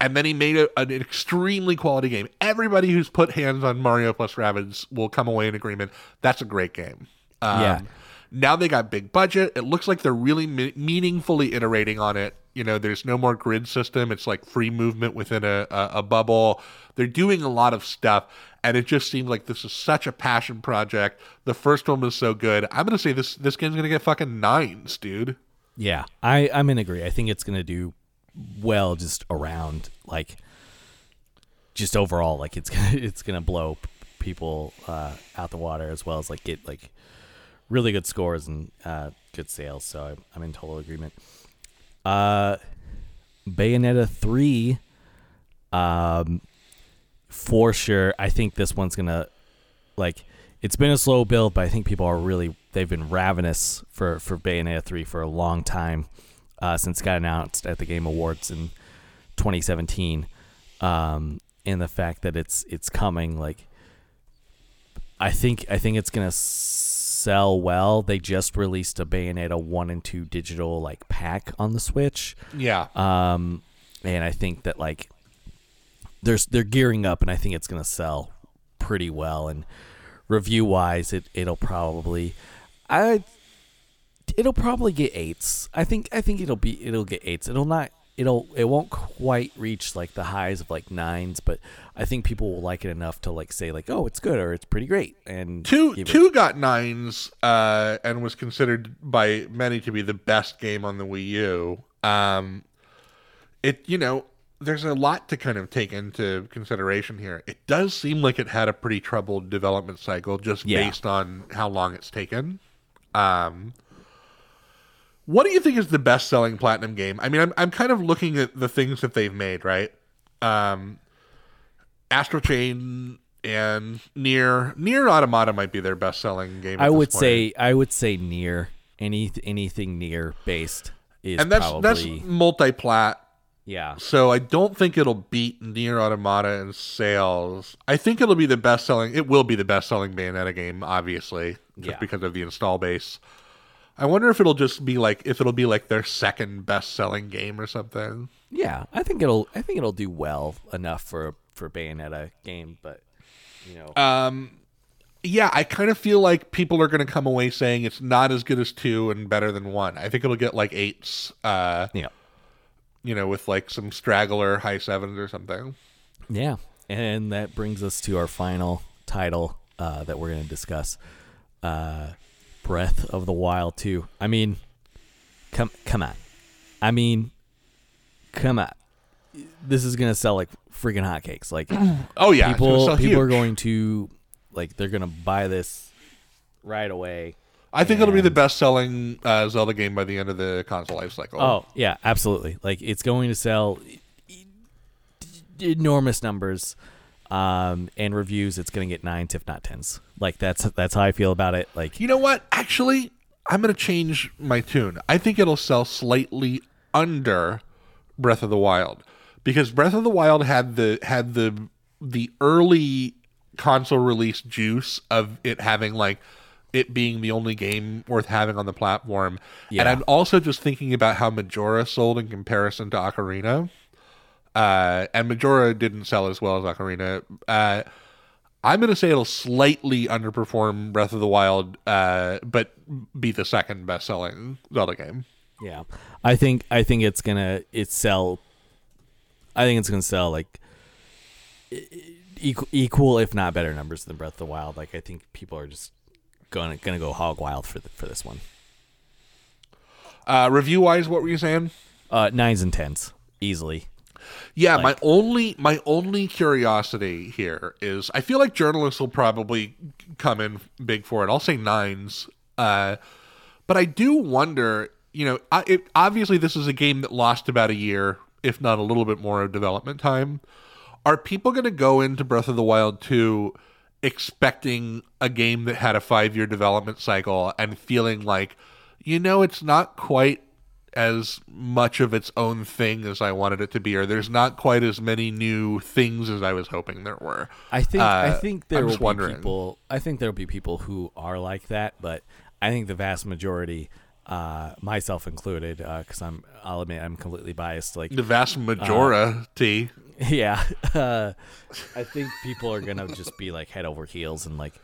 And then he made a, an extremely quality game. Everybody who's put hands on Mario plus Rabbids will come away in agreement. That's a great game. Um, yeah. Now they got big budget. It looks like they're really me- meaningfully iterating on it. You know, there's no more grid system. It's like free movement within a, a, a bubble. They're doing a lot of stuff. And it just seemed like this is such a passion project. The first one was so good. I'm going to say this, this game's going to get fucking nines, dude. Yeah, I, I'm in agree. I think it's going to do well just around, like, just overall. Like, it's gonna, it's going to blow people uh, out the water as well as, like, get, like, really good scores and uh, good sales. So I'm, I'm in total agreement. Uh, Bayonetta three, um, for sure. I think this one's going to, like, it's been a slow build, but I think people are really... They've been ravenous for, for Bayonetta three for a long time uh, since it got announced at the Game Awards in twenty seventeen. Um, and the fact that it's it's coming, like I think I think it's gonna sell well. They just released a Bayonetta one and two digital like pack on the Switch. Yeah. Um, and I think that like there's they're gearing up, and I think it's gonna sell pretty well. And review wise, it it'll probably I it'll probably get eights. I think I think it'll be it'll get eights. It'll not. It'll it won't quite reach like the highs of like nines, but I think people will like it enough to like say like, oh, it's good or it's pretty great. And two two it- got nines uh, and was considered by many to be the best game on the Wii U. Um, it you know there's a lot to kind of take into consideration here. It does seem like it had a pretty troubled development cycle just yeah. based on how long it's taken. Um, What do you think is the best-selling Platinum game? I mean, I'm I'm kind of looking at the things that they've made, right? Um, Astral Chain and Nier. Nier Automata might be their best-selling game. At I would this point. say I would say Nier. Any anything Nier based is and that's probably... that's multi-plat. Yeah. So I don't think it'll beat Nier Automata in sales. I think it'll be the best-selling. It will be the best-selling Bayonetta game, obviously, just yeah. because of the install base. I wonder if it'll just be like if it'll be like their second best-selling game or something. Yeah, I think it'll I think it'll do well enough for for Bayonetta game, but you know. Um, yeah, I kind of feel like people are going to come away saying it's not as good as two and better than one. I think it'll get like eights. Uh, yeah. You know, with like some straggler high sevens or something. Yeah, and that brings us to our final title uh, that we're going to discuss. Uh, Breath of the Wild two. I mean, come come on. I mean, come on. This is gonna sell like freaking hotcakes. Like, oh yeah, people people huge. are going to like they're gonna buy this right away. I think and... it'll be the best selling uh, Zelda game by the end of the console life cycle. Oh yeah, absolutely. Like it's going to sell enormous numbers. Um, and reviews, it's going to get nines, if not tens. Like that's that's how I feel about it. Like, you know what? Actually, I'm going to change my tune. I think it'll sell slightly under Breath of the Wild because Breath of the Wild had the had the the early console release juice of it having like it being the only game worth having on the platform. Yeah. And I'm also just thinking about how Majora sold in comparison to Ocarina. Uh, and Majora didn't sell as well as Ocarina. Uh, I'm going to say it'll slightly underperform Breath of the Wild, uh, but be the second best-selling Zelda game. Yeah, I think I think it's gonna it sell. I think it's gonna sell like equal, equal if not better numbers than Breath of the Wild. Like I think people are just gonna gonna go hog wild for the, for this one. Uh, review wise, what were you saying? Uh, nines and tens easily. Yeah, like, my only my only curiosity here is I feel like journalists will probably come in big for it. I'll say nines, uh, but I do wonder. You know, I, it, obviously this is a game that lost about a year, if not a little bit more, of development time. Are people going to go into Breath of the Wild two expecting a game that had a five-year development cycle and feeling like, you know, it's not quite as much of its own thing as I wanted it to be, or there's not quite as many new things as I was hoping there were? I think uh, I think there I'm will be wondering. people. I think there will be people who are like that, but I think the vast majority, uh, myself included, because uh, I'm I'll admit I'm completely biased. Like the vast majority. Uh, yeah, uh, I think people are gonna just be like head over heels and like.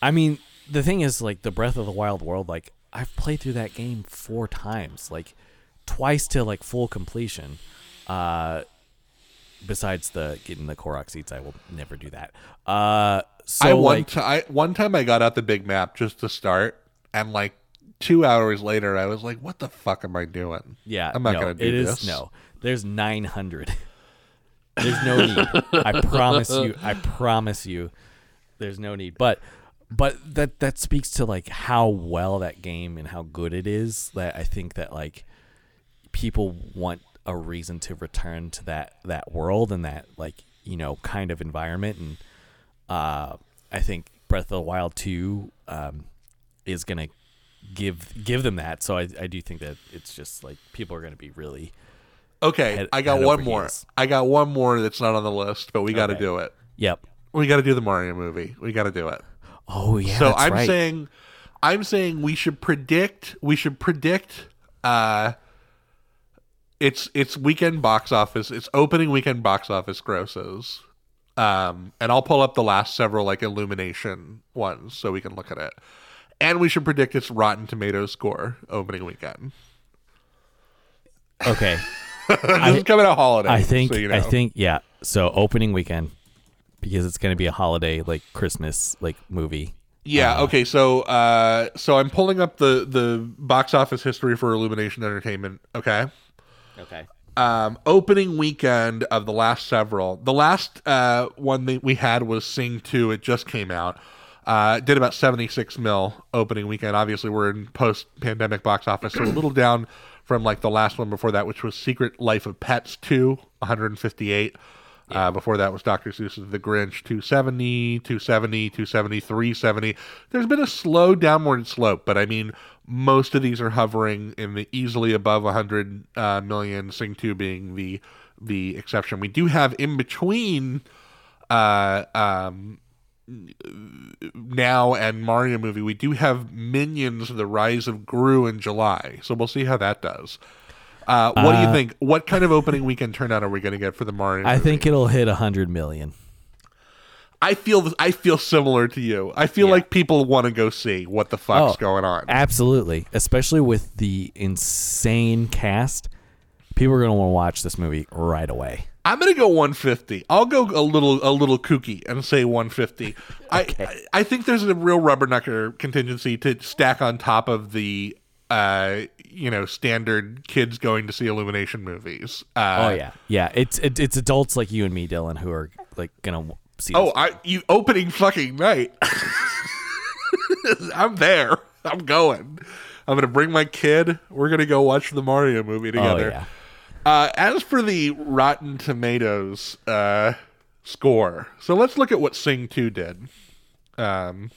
I mean, the thing is, like the Breath of the Wild world, like. I've played through that game four times, like twice to like full completion. Uh, besides the getting the Korok seeds, I will never do that. Uh, so I one, like, t- I, one time I got out the big map just to start, and like two hours later, I was like, "What the fuck am I doing?" Yeah, I'm not no, gonna do it is, this. No, there's nine hundred. There's no need. I promise you. I promise you. There's no need, but. But that, that speaks to like how well that game and how good it is. That I think that like people want a reason to return to that, that world and that like, you know, kind of environment. And uh, I think Breath of the Wild two um, is gonna give give them that. So I I do think that it's just like people are gonna be really okay. Head, I got one more. Heels. I got one more that's not on the list, but we got to okay. do it. Yep. we got to do the Mario movie. We got to do it. Oh yeah. So that's I'm right. saying, I'm saying we should predict. We should predict. Uh, it's it's weekend box office. It's opening weekend box office grosses. Um, and I'll pull up the last several like Illumination ones so we can look at it. And we should predict its Rotten Tomatoes score opening weekend. Okay. This I, is coming a holiday. I think. So you know. I think. Yeah. So opening weekend, because it's going to be a holiday, like Christmas, like movie. Yeah. Uh, okay. So, uh, so I'm pulling up the the box office history for Illumination Entertainment. Okay. Okay. Um, opening weekend of the last several. The last uh, one that we had was Sing two. It just came out. Uh, did about seventy-six mil opening weekend. Obviously, we're in post-pandemic box office, so a little down from like the last one before that, which was Secret Life of Pets two, one hundred fifty-eight. Yeah. Uh, before that was Doctor Seuss's The Grinch, two seventy, two seventy, two seventy, three seventy. There's been a slow downward slope, but I mean, most of these are hovering in the easily above one hundred uh, million, Sing two being the the exception. We do have in between uh, um, now and Mario movie, we do have Minions: The Rise of Gru in July, so we'll see how that does. Uh, what uh, do you think? What kind of opening weekend turnout are we going to get for the Mario movie? I think it'll hit one hundred million. I feel I feel similar to you. I feel yeah. like people want to go see what the fuck's oh, going on. Absolutely. Especially with the insane cast. People are going to want to watch this movie right away. I'm going to go one fifty. I'll go a little a little kooky and say one fifty. Okay. I, I think there's a real rubbernecker contingency to stack on top of the... Uh, you know, standard kids going to see Illumination movies. Uh, oh yeah, yeah. It's it, it's adults like you and me, Dylan, who are like gonna see. Oh, this. I you opening fucking night. I'm there. I'm going. I'm gonna bring my kid. We're gonna go watch the Mario movie together. Oh, yeah. Uh, as for the Rotten Tomatoes uh, score, so let's look at what Sing two did. Um.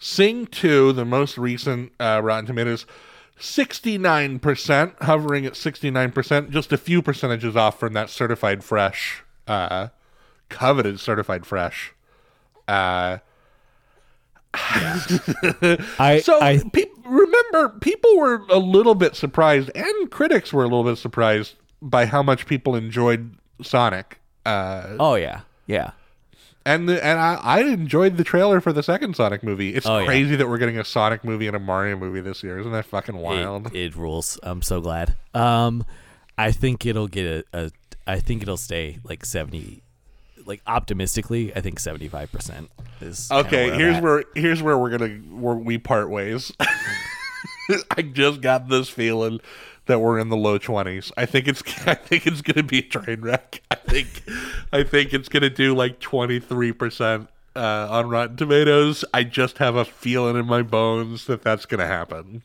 Sing two, the most recent uh, Rotten Tomatoes, sixty-nine percent, hovering at sixty-nine percent, just a few percentages off from that certified fresh, uh, coveted certified fresh. Uh, yeah. I, so I, pe- remember, people were a little bit surprised, and critics were a little bit surprised by how much people enjoyed Sonic. Uh, oh, yeah, yeah. And the, and I, I enjoyed the trailer for the second Sonic movie. It's oh, crazy yeah. that we're getting a Sonic movie and a Mario movie this year. Isn't that fucking wild? It, it rules. I'm so glad. Um, I think it'll get a, a. I think it'll stay like seventy, like optimistically. I think seventy-five percent is okay. Where here's at. where here's where we're gonna where we part ways. I just got this feeling that we're in the low twenties. I think it's I think it's going to be a train wreck. I think I think it's going to do like twenty-three percent uh, on Rotten Tomatoes. I just have a feeling in my bones that that's going to happen.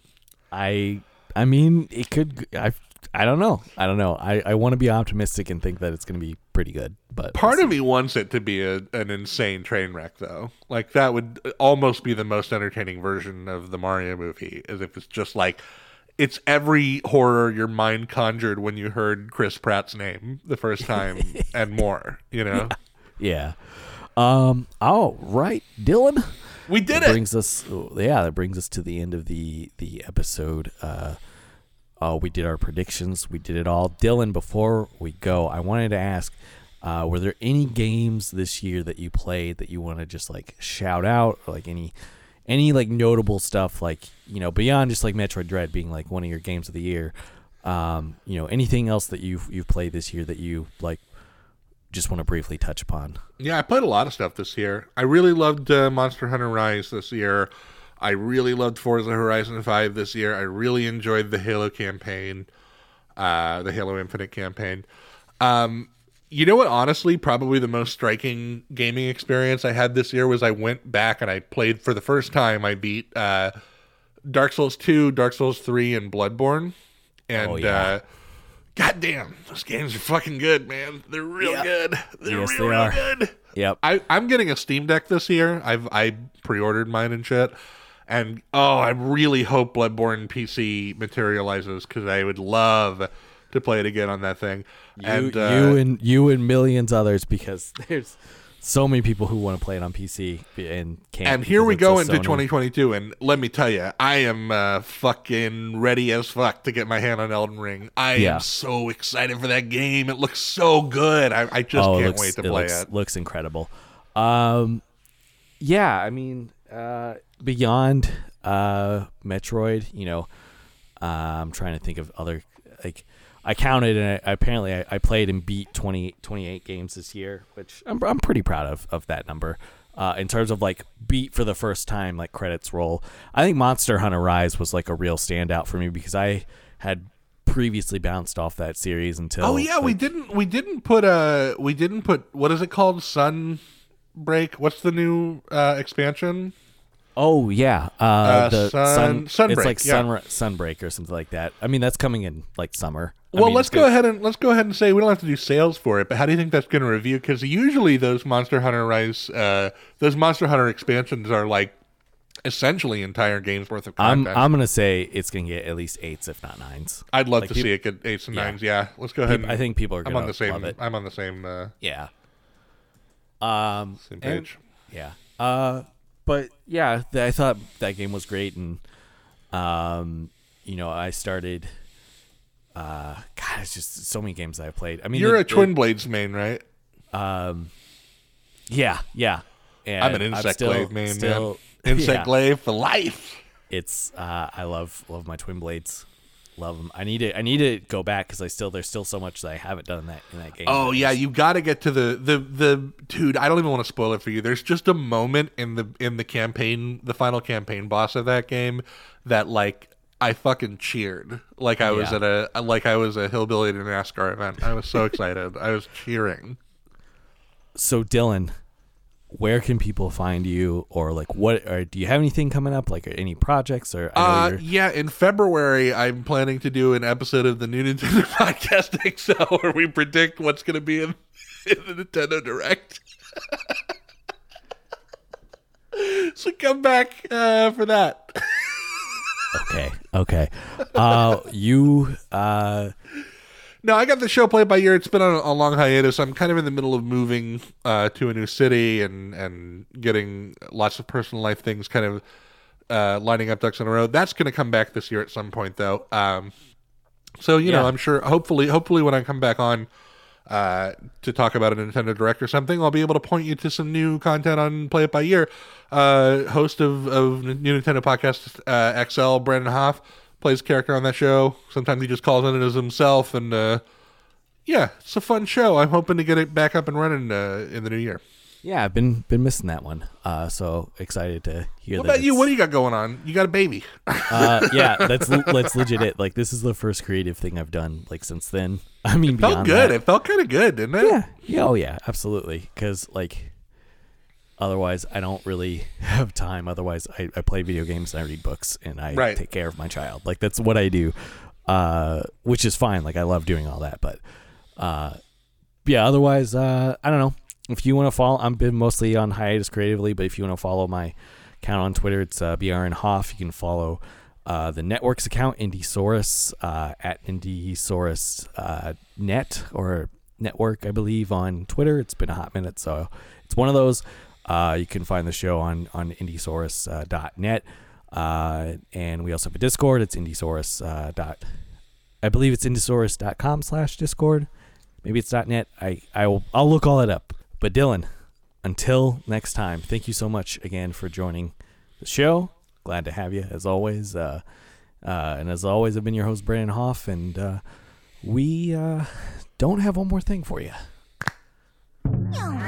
I I mean, it could I I don't know. I don't know. I, I want to be optimistic and think that it's going to be pretty good, but part of me wants it to be a, an insane train wreck though. Like that would almost be the most entertaining version of the Mario movie, as if it's just like it's every horror your mind conjured when you heard Chris Pratt's name the first time and more, you know? Yeah. yeah. Um, all right, Dylan. We did that it. Brings us, yeah, that brings us to the end of the, the episode. Uh, uh, we did our predictions. We did it all. Dylan, before we go, I wanted to ask, uh, were there any games this year that you played that you want to just like shout out, or like any... Any like notable stuff, like, you know, beyond just like Metroid Dread being like one of your games of the year, um, you know, anything else that you've you've played this year that you like just want to briefly touch upon? Yeah, I played a lot of stuff this year. I really loved uh, Monster Hunter Rise this year. I really loved Forza Horizon five this year. I really enjoyed the Halo campaign, uh, the Halo Infinite campaign. Um, You know what, honestly, probably the most striking gaming experience I had this year was I went back and I played for the first time. I beat uh, Dark Souls two, Dark Souls three, and Bloodborne. And oh, yeah. uh, goddamn, those games are fucking good, man. They're real yep. good. They're yes, real, they real good. Yep. I, I'm getting a Steam Deck this year. I've I pre-ordered mine and shit. And, oh, I really hope Bloodborne P C materializes because I would love to play it again on that thing. You and, uh, you and you and millions others, because there's so many people who want to play it on P C and can't. And here we go into Sony. twenty twenty-two, and let me tell you, I am uh, fucking ready as fuck to get my hand on Elden Ring. I yeah. am so excited for that game. It looks so good. I, I just oh, can't looks, wait to it play looks, it. Looks incredible. Um, yeah, I mean, uh, beyond uh, Metroid, you know, uh, I'm trying to think of other like. I counted and I, apparently I, I played and beat twenty, twenty-eight games this year, which I'm I'm pretty proud of of that number. Uh, in terms of like beat for the first time, like credits roll, I think Monster Hunter Rise was like a real standout for me because I had previously bounced off that series until. Oh yeah, like, we didn't we didn't put a we didn't put what is it called Sunbreak? What's the new uh, expansion? Oh yeah, uh, uh, the sun, sun Sunbreak. It's like yeah. sun, Sunbreak or something like that. I mean, that's coming in like summer. Well, I mean, let's go ahead and let's go ahead and say we don't have to do sales for it, but how do you think that's going to review? Because usually those Monster Hunter Rise, uh, those Monster Hunter expansions are like essentially entire games worth of content. I'm, I'm going to say it's going to get at least eights, if not nines. I'd love like to people, see it get eights and yeah. nines. Yeah, let's go ahead. And, I think people are. Gonna I'm on the same. Love it. I'm on the same. Uh, yeah. Um. Same page. And, yeah. Uh. But yeah, I thought that game was great, and um, you know, I started. Uh, God, it's just so many games I've played. I mean, you're it, a Twin it, Blades main, right? Um, yeah, yeah. And I'm an Insect Glaive main, still, man. Insect Glaive yeah. for life. It's uh, I love love my Twin Blades, love them. I need to I need to go back because I still there's still so much that I haven't done in that in that game. Oh yeah, you got to get to the, the the dude. I don't even want to spoil it for you. There's just a moment in the in the campaign, the final campaign boss of that game, that like. I fucking cheered like I was yeah. at a like I was a hillbilly at an NASCAR event. I was so excited. I was cheering. So Dylan, where can people find you, or like what? Or do you have anything coming up, like any projects? Or I know uh, yeah, in February I'm planning to do an episode of the New Nintendo Podcast X L where we predict what's going to be in, in the Nintendo Direct. So come back uh, for that. Okay. Okay. Uh, you. Uh... No, I got the show played by ear. It's been on a long hiatus. I'm kind of in the middle of moving uh, to a new city and and getting lots of personal life things kind of uh, lining up ducks in a row. That's going to come back this year at some point, though. Um, so you yeah. know, I'm sure. Hopefully, hopefully, when I come back on uh, to talk about a Nintendo Direct or something, I'll be able to point you to some new content on Play It By Ear. Uh, host of, of New Nintendo Podcast uh, X L, Brandon Hoff, plays a character on that show. Sometimes he just calls in it as himself. And uh, yeah, it's a fun show. I'm hoping to get it back up and running uh, in the new year. Yeah, I've been been missing that one. Uh, so excited to hear what that. What about you? What do you got going on? You got a baby. uh, yeah, that's that's legit it. Like, this is the first creative thing I've done like since then. I mean, it felt good. That, it felt kind of good, didn't it? Yeah. yeah. Oh, yeah, absolutely. Because, like, otherwise, I don't really have time. Otherwise, I, I play video games and I read books and I right. take care of my child. Like, that's what I do, uh, which is fine. Like, I love doing all that. But, uh, yeah, otherwise, uh, I don't know. If you want to follow, I've been mostly on hiatus creatively, but if you want to follow my account on Twitter, it's uh, B R N Hoff. You can follow uh, the network's account, Indiesaurus, uh, at Indiesaurus uh, net or network, I believe, on Twitter. It's been a hot minute, so it's one of those. Uh, you can find the show on, on Indiesaurus dot net. Uh, uh, and we also have a Discord. It's Indiesaurus. Uh, dot, I believe it's Indiesaurus.com slash Discord. Maybe it's .net. I, I will, I'll look all that up. But Dylan, until next time, thank you so much again for joining the show. Glad to have you, as always. Uh, uh, and as always, I've been your host, Brandon Hoff. And uh, we uh, don't have one more thing for you. Yeah.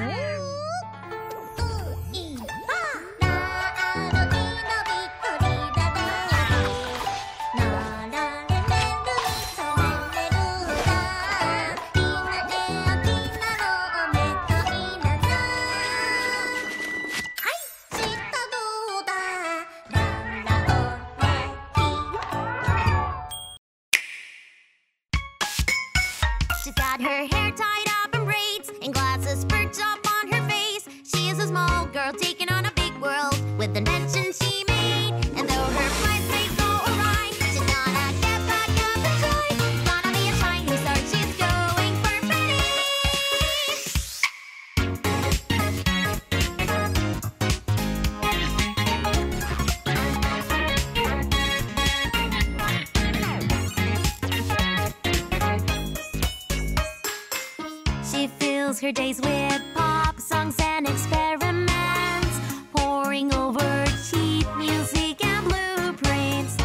fills her days with pop songs and experiments, poring over cheap music and blueprints.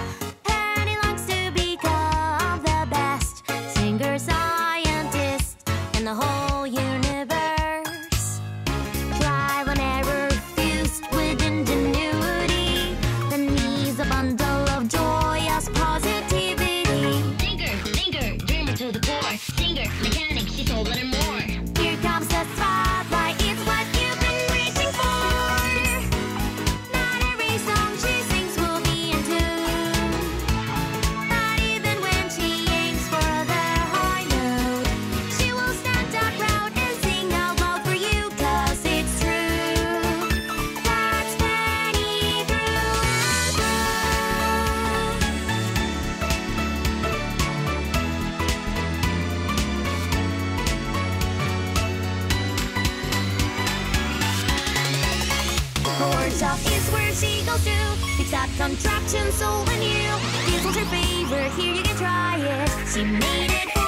Penny longs to become the best singer, scientist in the whole universe. Trial and error fused with ingenuity, then he's a bundle of joyous positivity. Thinker, thinker, dreamer to the core, singer, mechanic, she's all and more. Here comes the spotlight, it's what you've been reaching for. Not every song she sings will be in tune. Not even when she aims for the high note. She will stand up proud and sing out loud for you, cause it's true. That's Penny through and through. Workshop is where she goes to fix that contraction so when you. This was her favorite, here you can try it. She made it.